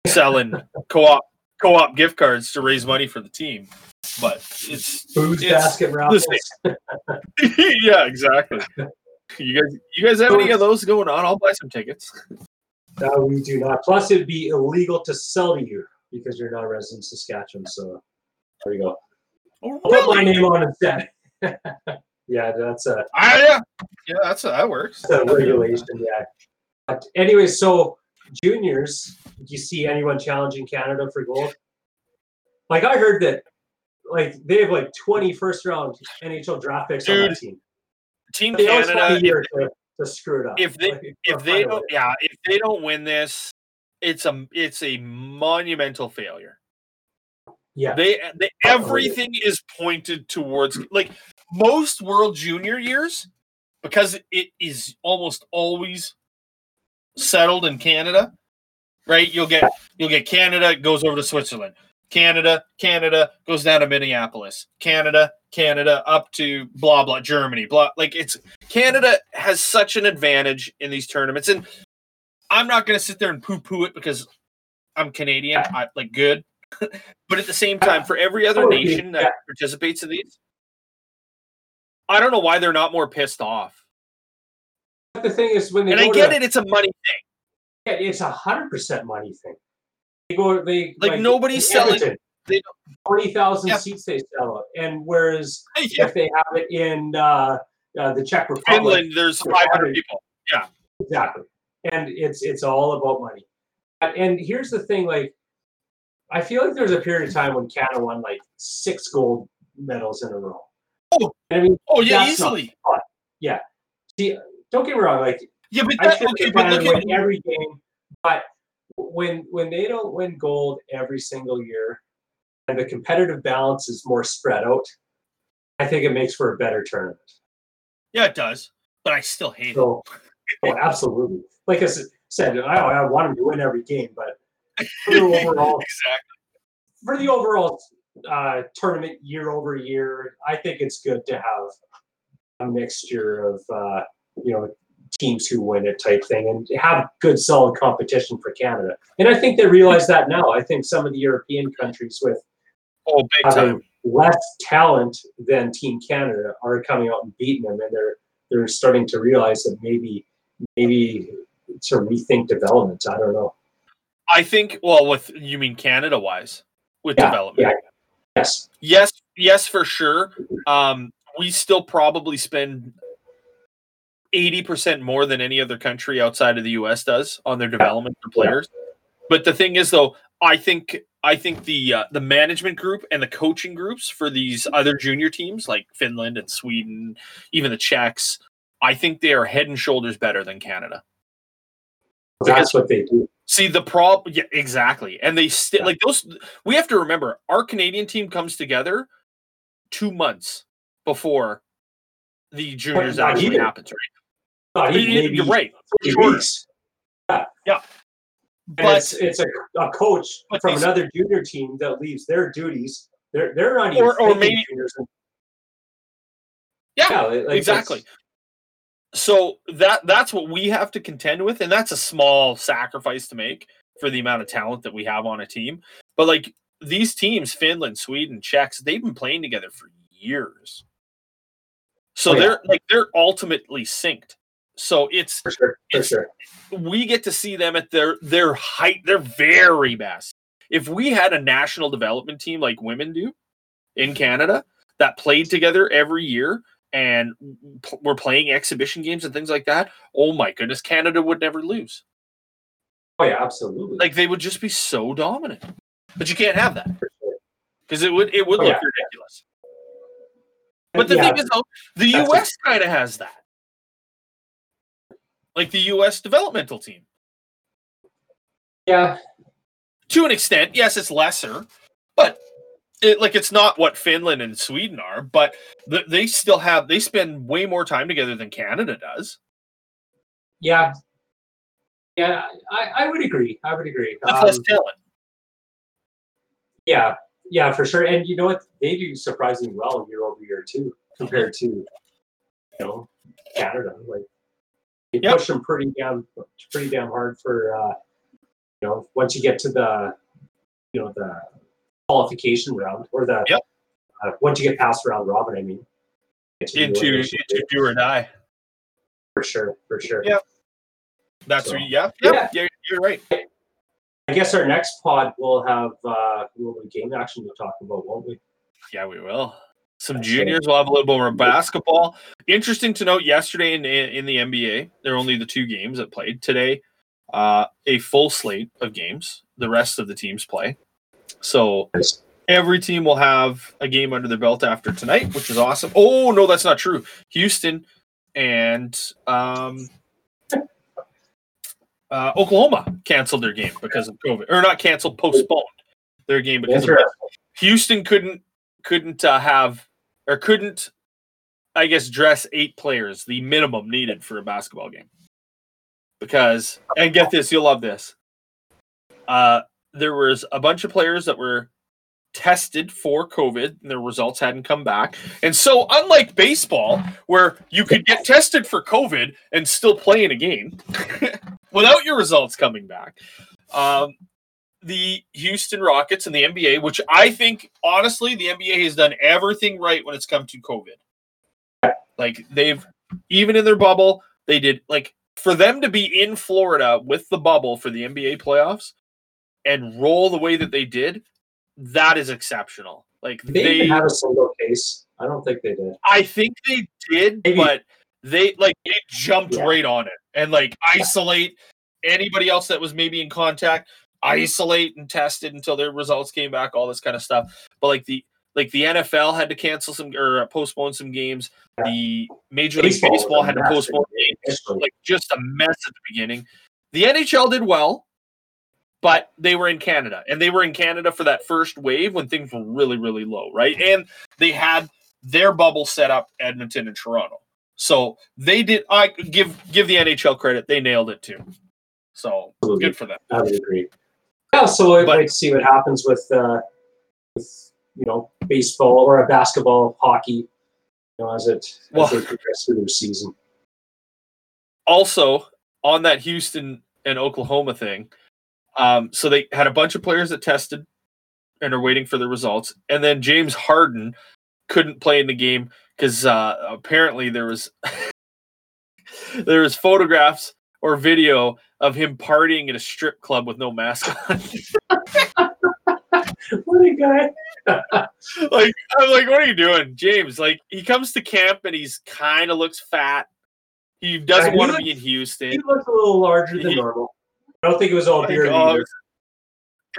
selling co-op co-op gift cards to raise money for the team, but it's food basket raffles. Yeah, exactly. You guys, you guys have any of those going on? I'll buy some tickets. No, we do not. Plus, it'd be illegal to sell to you because you're not a resident of Saskatchewan. So there you go. Oh, really? Put my name on instead. Yeah, that's a. Ah, yeah. yeah, that's a, that works. That's a regulation, yeah. But anyway, so juniors, do you see anyone challenging Canada for gold? Like I heard that, like they have like twenty first round N H L draft picks Dude, on that team. Team they Canada. To screw it up. If they, like, if they don't, yeah, if they don't win this, it's a, it's a monumental failure. Yeah, they, they everything is pointed towards like most World Junior years because it is almost always settled in Canada, right? You'll get, you'll get Canada goes over to Switzerland, Canada, Canada goes down to Minneapolis, Canada. Canada up to blah blah Germany blah like it's Canada has such an advantage in these tournaments, and I'm not going to sit there and poo poo it because I'm Canadian. I like good, but at the same time, for every other nation that participates in these, I don't know why they're not more pissed off. But the thing is, when they and I get to, it, it's a money thing. Yeah, it's a hundred percent money thing. They go, they like, like nobody's selling. Everton. They forty thousand yeah. seats they sell out. And whereas yeah. if they have it in uh, uh, the Czech Republic. Finland, there's five hundred people. Yeah. Exactly. And it's it's all about money. And here's the thing, like, I feel like there's a period of time when Canada won, like, six gold medals in a row. Oh, I mean, oh yeah, easily. Yeah. See, don't get me wrong. Like, yeah, but that's okay. But look at every game. But when when they don't win gold every single year, and the competitive balance is more spread out, I think it makes for a better tournament. Yeah, it does. But I still hate so, it. Oh, absolutely. Like I said, I, I want them to win every game, but for the overall, exactly. for the overall uh, tournament year over year, I think it's good to have a mixture of uh, you know teams who win it type thing and have good, solid competition for Canada. And I think they realize that now. I think some of the European countries with Oh, big time. Less talent than Team Canada are coming out and beating them, and they're they're starting to realize that maybe maybe to rethink development. I don't know. I think well, with you mean Canada wise with yeah, development. Yeah. Yes, yes, yes, for sure. Um, we still probably spend eighty percent more than any other country outside of the U S does on their development for players. Yeah. But the thing is, though, I think. I think the uh, the management group and the coaching groups for these other junior teams like Finland and Sweden, even the Czechs, I think they are head and shoulders better than Canada. That's because, what they do. See the problem, yeah, exactly. And they still yeah. like those. We have to remember our Canadian team comes together two months before the juniors not actually even. happens. Right? Not even, You're right. Sure. Yeah. yeah. But and it's, it's a, a coach from these, another junior team that leaves their duties. They're they're not even or, or maybe, juniors. And, yeah, yeah like exactly. So that that's what we have to contend with, and that's a small sacrifice to make for the amount of talent that we have on a team. But like these teams, Finland, Sweden, Czechs, they've been playing together for years. So oh, yeah. they're like they're ultimately synced. So it's for sure. For it's, sure. We get to see them at their their height, their very best. If we had a national development team like women do in Canada that played together every year and p- were playing exhibition games and things like that, oh my goodness, Canada would never lose. Oh yeah, absolutely. Like they would just be so dominant. But you can't have that because it would it would oh, look yeah. ridiculous. But the yeah, thing is, though, the U S kind of has that. Like the U S developmental team. Yeah. To an extent, yes, it's lesser, but it, like it's not what Finland and Sweden are, but th- they still have, they spend way more time together than Canada does. Yeah. Yeah, I, I would agree. I would agree. That's um, less talent. Yeah, yeah, for sure. And you know what? They do surprisingly well year over year, too, compared to, you know, Canada. Like, They yep. push them pretty damn, pretty damn hard for, uh, you know, once you get to the, you know, the qualification round or the, yep. uh, once you get past round robin, I mean. Into, into, into do or die. For sure, for sure. Yeah. That's, so, yeah, yeah, yeah, you're right. I guess our next pod will have uh, a little bit of game action to talk about, won't we? Yeah, we will. Some juniors will have a little bit more basketball. Interesting to note, yesterday in, in the N B A, there were only the two games that played. Today, uh, a full slate of games. The rest of the teams play. So every team will have a game under their belt after tonight, which is awesome. Oh, no, that's not true. Houston and um, uh, Oklahoma canceled their game because of COVID. Or not canceled, postponed their game because of COVID. Houston couldn't. Couldn't uh, have or couldn't, I guess, dress eight players, the minimum needed for a basketball game. Because, and get this, you'll love this. Uh, there was a bunch of players that were tested for COVID and their results hadn't come back. And so, unlike baseball, where you could get tested for COVID and still play in a game without your results coming back, um, the Houston Rockets and the N B A, which I think, honestly, the N B A has done everything right when it's come to COVID. Like, they've, even in their bubble, they did, like, for them to be in Florida with the bubble for the N B A playoffs and roll the way that they did, that is exceptional. Like, they, they even had a solo case. I don't think they did. I think they did, Maybe. but they, like, they jumped yeah. right on it and, like, isolate anybody else that was maybe in contact. Isolate and tested until their results came back, all this kind of stuff. But like the like the N F L had to cancel some or postpone some games. Yeah. The Major League Baseball, Baseball had to postpone games. Like just a mess at the beginning. The N H L did well, but they were in Canada, and they were in Canada for that first wave when things were really, really low, right? And they had their bubble set up, Edmonton and Toronto. So they did. I give give the N H L credit; they nailed it too. So Absolutely. good for them. I would agree. Yeah, so I'd but, like to see what happens with, uh, with, you know, baseball or a basketball, hockey, you know, as it as well, they progress through their season. Also, on that Houston and Oklahoma thing, um, so they had a bunch of players that tested and are waiting for the results, and then James Harden couldn't play in the game because uh, apparently there was there was photographs or video of him partying at a strip club with no mask on. What a guy. Like, I'm like, what are you doing, James? Like, he comes to camp and he's kind of looks fat. He doesn't yeah, want to be in Houston. He looks a little larger than he, normal. I don't think it was all beer either.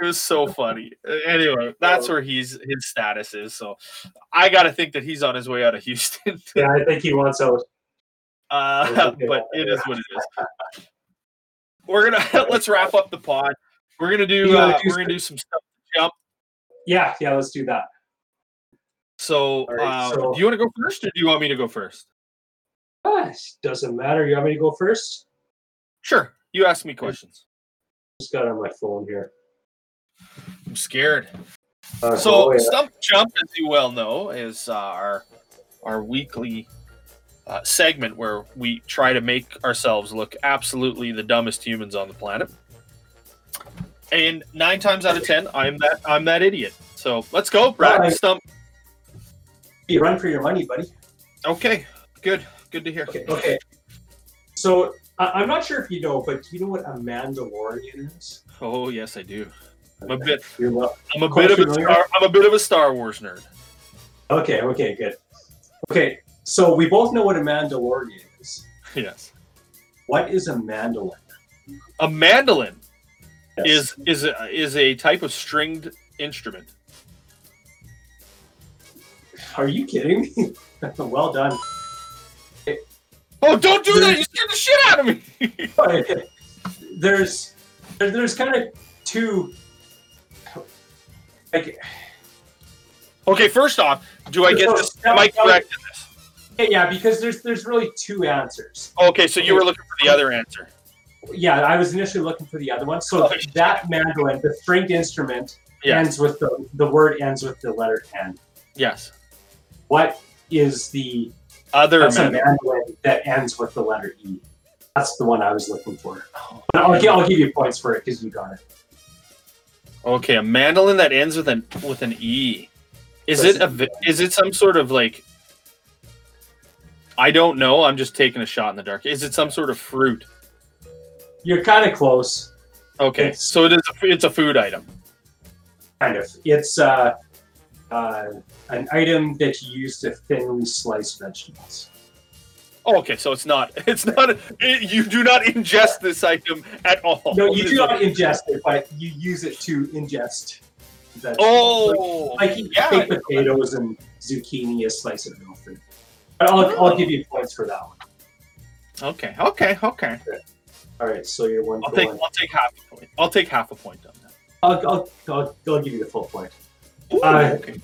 It was so funny. Anyway, that's where he's his status is. So I got to think that he's on his way out of Houston. Yeah, I think he wants out. Uh, but it is what it is. We're gonna let's wrap up the pod. We're gonna do uh, we're gonna do some stuff to jump. Yeah, yeah, let's do that. So, right, um, so, do you want to go first, or do you want me to go first? Uh, doesn't matter. You want me to go first? Sure. You ask me questions. Just got on my phone here. I'm scared. Uh, so, oh, yeah. Stump Jump, as you well know, is uh, our our weekly uh, segment where we try to make ourselves look absolutely the dumbest humans on the planet. And nine times out of ten, I'm that I'm that idiot. So let's go, Brad. Right. Stump. You run for your money, buddy. Okay, good. Good to hear. Okay. okay. So uh, I'm not sure if you know, but do you know what a Mandalorian is? Oh yes, I do. I'm a bit. You're well, I'm a bit of a Star, I'm a bit of a Star Wars nerd. Okay. Okay. Good. Okay. So we both know what a Mandalorian is. Yes. What is a mandolin? A mandolin yes. is is a, is a type of stringed instrument. Are you kidding me? Well done. Oh, don't do there's, that! You scared the shit out of me. okay. There's there's kind of two. Like. Okay, first off, do I get this? Am I correct in this? Yeah, because there's there's really two answers. Okay, so you were looking for the other answer. Yeah, I was initially looking for the other one. So oh, that mandolin, the stringed instrument, yes. ends with the the word ends with the letter N. Yes. What is the other that's mandolin. A mandolin that ends with the letter E? That's the one I was looking for. But I'll, I'll give you points for it because you got it. Okay, a mandolin that ends with an with an E. Is it a is it some sort of like? I don't know. I'm just taking a shot in the dark. Is it some sort of fruit? You're kind of close. Okay, it's, so it is. A, it's a food item. Kind of. It's uh, uh, an item that you use to thinly slice vegetables. Oh, okay, so it's not. It's not. It, you do not ingest this item at all. No, you do not ingest it, but you use it to ingest. Oh, like, like you yeah, take potatoes and zucchini, a slice of real food. I'll oh. I'll give you points for that one. Okay, okay, okay. All right, so you're one. I'll take one. I'll take half a point. I'll take half a point on that. I'll I'll I'll, I'll give you the full point. Ooh, uh, okay.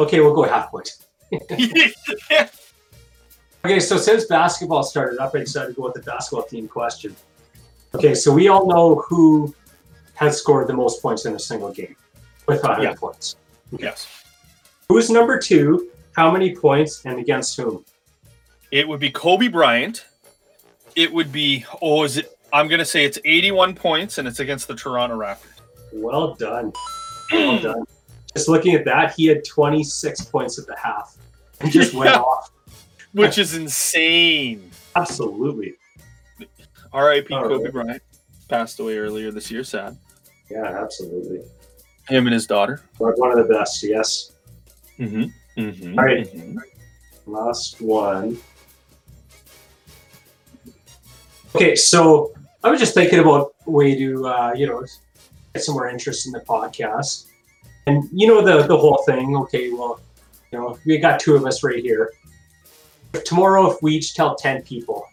Okay, we'll go half point. Okay, so since basketball started up, I decided to go with the basketball team question. Okay, so we all know who has scored the most points in a single game with one hundred yeah. points. Okay. Yes. Who's number two? How many points and against whom? It would be Kobe Bryant. It would be, oh, is it? I'm going to say it's eighty-one points and it's against the Toronto Raptors. Well done. Well done. Just looking at that, he had twenty-six points at the half and just went off. Which is insane. Absolutely. R I P All Kobe right. Bryant. Passed away earlier this year, sad. Yeah, absolutely. Him and his daughter. One of the best, yes. Mm-hmm. Mm-hmm. All right. Mm-hmm. Last one. Okay, so I was just thinking about a way to, uh, you know, get some more interest in the podcast. And, you know, the, the whole thing, okay, well, you know, we got two of us right here. Tomorrow, if we each tell ten people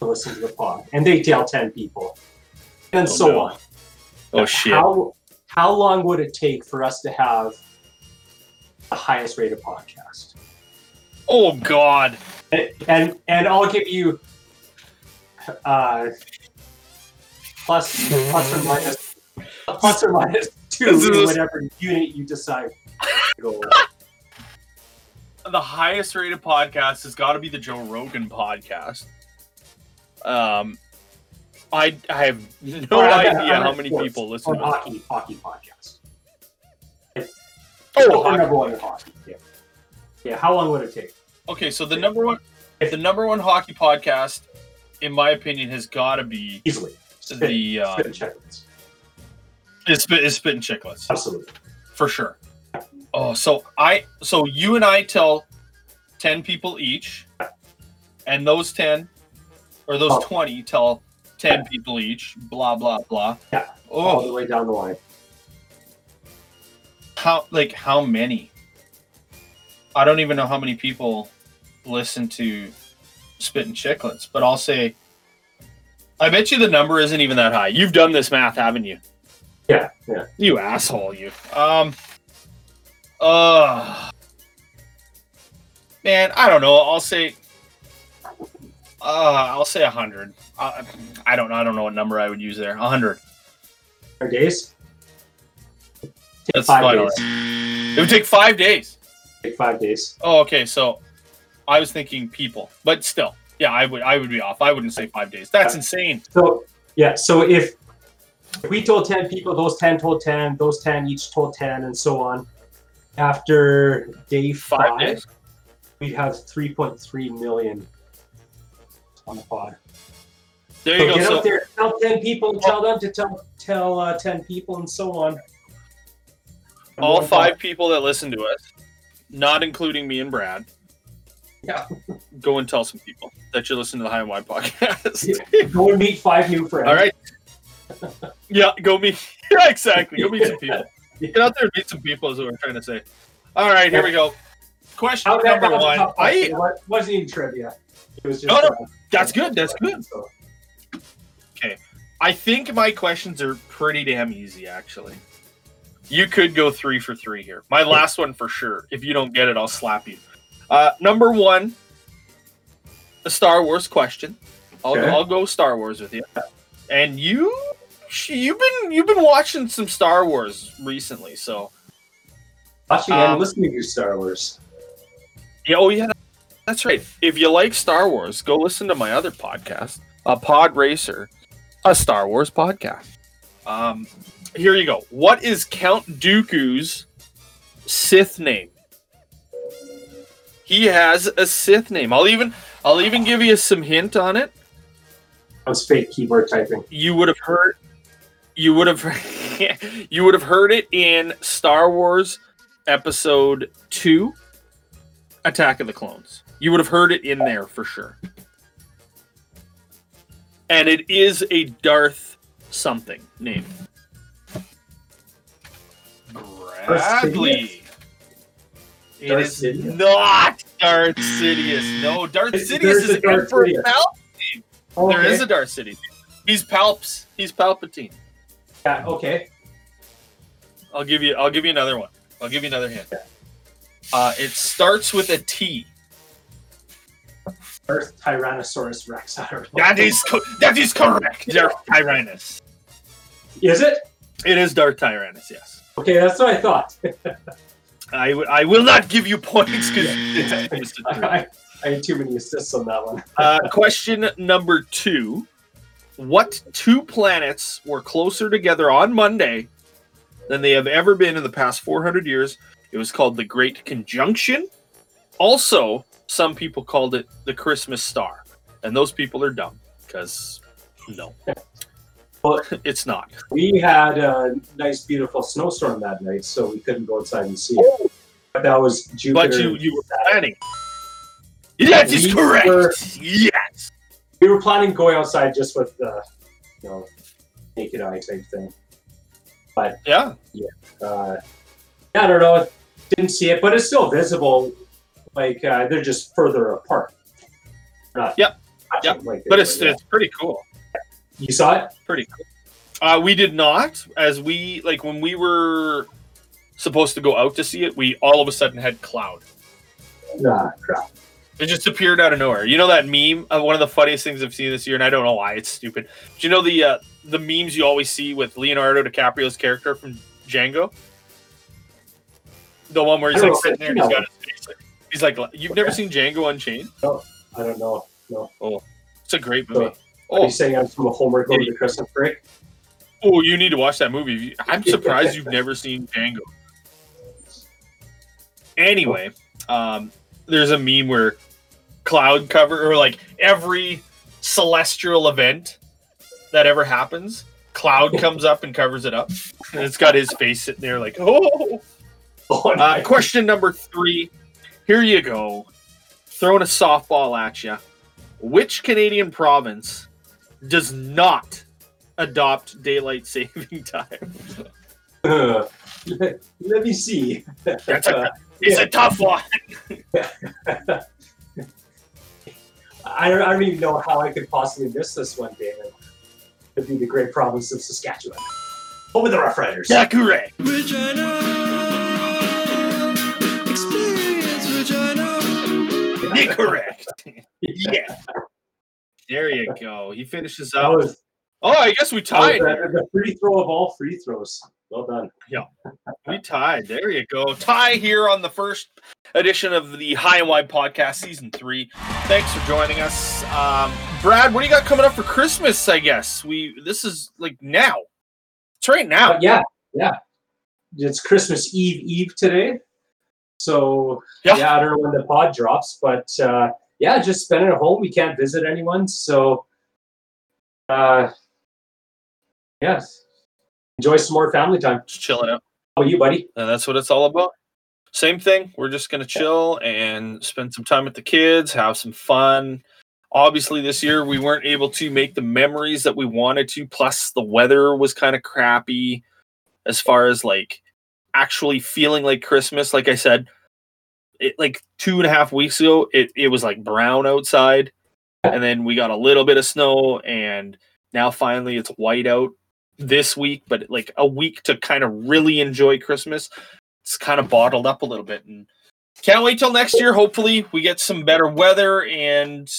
to listen to the pod, and they tell ten people, and oh, so no. on. Oh, shit. How, how long would it take for us to have the highest rated podcast? Oh, God. And and, and I'll give you uh, plus, plus or minus plus or minus two, is... whatever unit you decide to go with. The highest rated podcast has got to be the Joe Rogan podcast. Um... I I have no oh, idea I, I, I, how many sports. people listen or to hockey this. hockey podcast. It's, oh, hockey. number one in hockey. Yeah. yeah, how long would it take? Okay, so the yeah. number one, the number one hockey podcast, in my opinion, has got to be easily spin, the uh, Spit and Chicklets. It's spit, it's Spit and Chicklets, absolutely for sure. Oh, so I so you and I tell ten people each, and those ten or those oh. twenty tell. ten people each, blah, blah, blah. Yeah, oh. all the way down the line. How, like, how many? I don't even know how many people listen to Spit and Chicklets, but I'll say, I bet you the number isn't even that high. You've done this math, haven't you? Yeah, yeah. You asshole, you. Um, uh, man, I don't know. I'll say... Uh, I'll say a hundred. Uh, I don't know. I don't know what number I would use there. A hundred. Five days. That's five days. It would take five days. Take five days. Oh, okay. So I was thinking people, but still, yeah, I would I would be off. I wouldn't say five days. That's insane. So yeah, so if we told ten people, those ten told ten, those ten each told ten, and so on. After day five, five we have three point three million on the pod. There you so go. Get so out there, tell ten people, and tell them to tell tell uh, ten people, and so on. And all five pod. people that listen to us, not including me and Brad. Yeah. Go and tell some people that you listen to the High and Wide podcast. Yeah. Go and meet five new friends. All right. Yeah, go meet. Yeah, exactly. Go meet some people. Get out there and meet some people is what we're trying to say. All right, here we go. Question oh, number one. Question. I it wasn't even trivia. It was just. No, no. That's good. That's good. Okay. I think my questions are pretty damn easy, actually. You could go three for three here. My last one for sure. If you don't get it, I'll slap you. Uh, number one, a Star Wars question. I'll, okay. I'll go Star Wars with you. And you, you've been you've been watching some Star Wars recently, so watching um, and listening to Star Wars. Yeah, oh yeah, that's right. If you like Star Wars, go listen to my other podcast, a Pod Racer, a Star Wars podcast. Um, here you go. What is Count Dooku's Sith name? He has a Sith name. I'll even I'll even give you some hint on it. That was fake keyboard typing. You would have heard you would have you would have heard it in Star Wars Episode two, Attack of the Clones. You would have heard it in there for sure. And it is a Darth something name. Bradley. It Darth is Sidious. Not Darth Sidious. No, Darth Sidious There's is Emperor Palpatine. Okay. There is a Darth Sidious. He's Palps. He's Palpatine. Yeah. Okay. I'll give you. I'll give you another one. I'll give you another hint. Uh, it starts with a T. Darth Tyrannosaurus Rex. I don't know. That is co- that is correct. Darth Tyrannus. Is it? It is Darth Tyrannus. Yes. Okay, that's what I thought. I, w- I will not give you points because yeah. it's a three. I, I had too many assists on that one. uh, question number two. What two planets were closer together on Monday than they have ever been in the past four hundred years? It was called the Great Conjunction. Also, some people called it the Christmas Star. And those people are dumb because no. Well, it's not. We had a nice, beautiful snowstorm that night, so we couldn't go outside and see oh. it. But that was Jupiter. But you, you were planning. That is correct. Were, yes. We were planning going outside just with the, you know, naked eye type thing. But yeah, yeah. Uh, I don't know. Didn't see it, but it's still visible. Like uh, they're just further apart. Not yep. Yep. Like but it's were, it's yeah. pretty cool. You saw it? Pretty cool. Uh, we did not, as we, like, when we were supposed to go out to see it, we all of a sudden had cloud. Nah, crap. It just appeared out of nowhere. You know that meme? Uh, one of the funniest things I've seen this year, and I don't know why, it's stupid. Do you know the uh, the memes you always see with Leonardo DiCaprio's character from Django? The one where he's, like, sitting there and he's got his face. Like, he's like, you've never seen Django Unchained? No, I don't know. No. Oh, it's a great movie. So, Oh. Are you saying I'm from a homework going yeah. to Christmas break? Oh, you need to watch that movie. I'm surprised you've never seen Django. Anyway, um, there's a meme where cloud cover, or like every celestial event that ever happens, cloud comes up and covers it up. And it's got his face sitting there like, oh. Uh, question number three. Here you go. Throwing a softball at you. Which Canadian province does not adopt daylight saving time? Uh, let, let me see. That's a, uh, it's yeah. a tough one. I, don't, I don't even know how I could possibly miss this one, David. It'd be the great province of Saskatchewan. Over the Rough Riders. Correct. Correct. Yeah. There you go. He finishes up. Was, oh, I guess we tied. The free throw of all free throws. Well done. Yeah. We tied. There you go. Tie here on the first edition of the High and Wide podcast, season three. Thanks for joining us. Um, Brad, what do you got coming up for Christmas, I guess? We This is like now. It's right now. Uh, yeah. Yeah. It's Christmas Eve Eve today. So, yeah, yeah I don't know when the pod drops, but uh, yeah, just spending at home. We can't visit anyone. So, uh, yes. Enjoy some more family time. Just chilling out. How about you, buddy? And that's what it's all about. Same thing. We're just going to chill and spend some time with the kids, have some fun. Obviously, this year we weren't able to make the memories that we wanted to. Plus, the weather was kind of crappy as far as like actually feeling like Christmas. Like I said, it like two and a half weeks ago, it, it was like brown outside. And then we got a little bit of snow. And now finally it's white out this week, but like a week to kind of really enjoy Christmas, it's kind of bottled up a little bit, and can't wait till next year. Hopefully we get some better weather and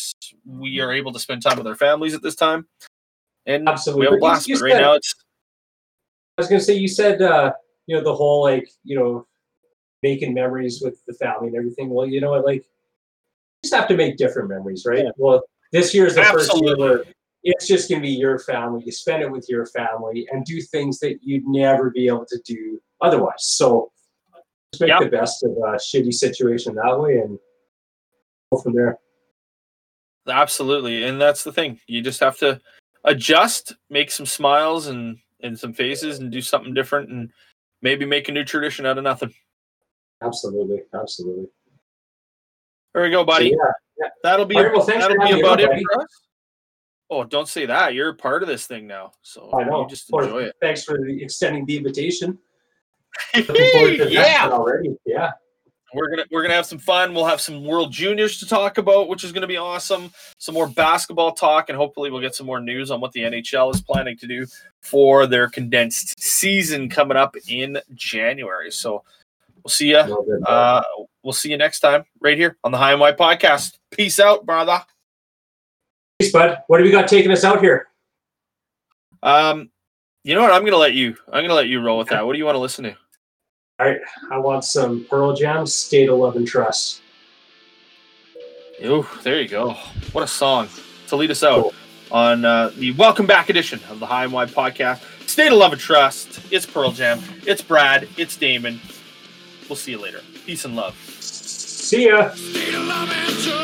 we are able to spend time with our families at this time, and absolutely we have a blast. But right said, now it's I was gonna say you said uh you know the whole like you know making memories with the family and everything. Well, you know what, like you just have to make different memories, right? Yeah. Well, this year is the absolutely. first year where it's just going to be your family. You spend it with your family and do things that you'd never be able to do otherwise. So just make yep. the best of a shitty situation that way and go from there. Absolutely. And that's the thing. You just have to adjust, make some smiles and, and some faces and do something different and maybe make a new tradition out of nothing. Absolutely. Absolutely. There we go, buddy. So, yeah, yeah. That'll be, right, well, that'll be about it for us. Oh, don't say that. You're a part of this thing now. So I know. You just enjoy it. Thanks for the, extending the invitation. yeah. Already. Yeah. We're going to we're gonna have some fun. We'll have some World Juniors to talk about, which is going to be awesome. Some more basketball talk, and hopefully we'll get some more news on what the N H L is planning to do for their condensed season coming up in January. So we'll see you. Well done, uh, we'll see you next time right here on the High and Wide podcast. Peace out, brother. Thanks, bud. What have you got taking us out here? Um, you know what? I'm gonna let you. I'm gonna let you roll with that. What do you want to listen to? All right, I want some Pearl Jam, State of Love and Trust. Ooh, there you go. What a song to lead us out cool. on uh, the welcome back edition of the High and Wide podcast. State of Love and Trust. It's Pearl Jam. It's Brad. It's Damon. We'll see you later. Peace and love. See ya. State of Love and Trust.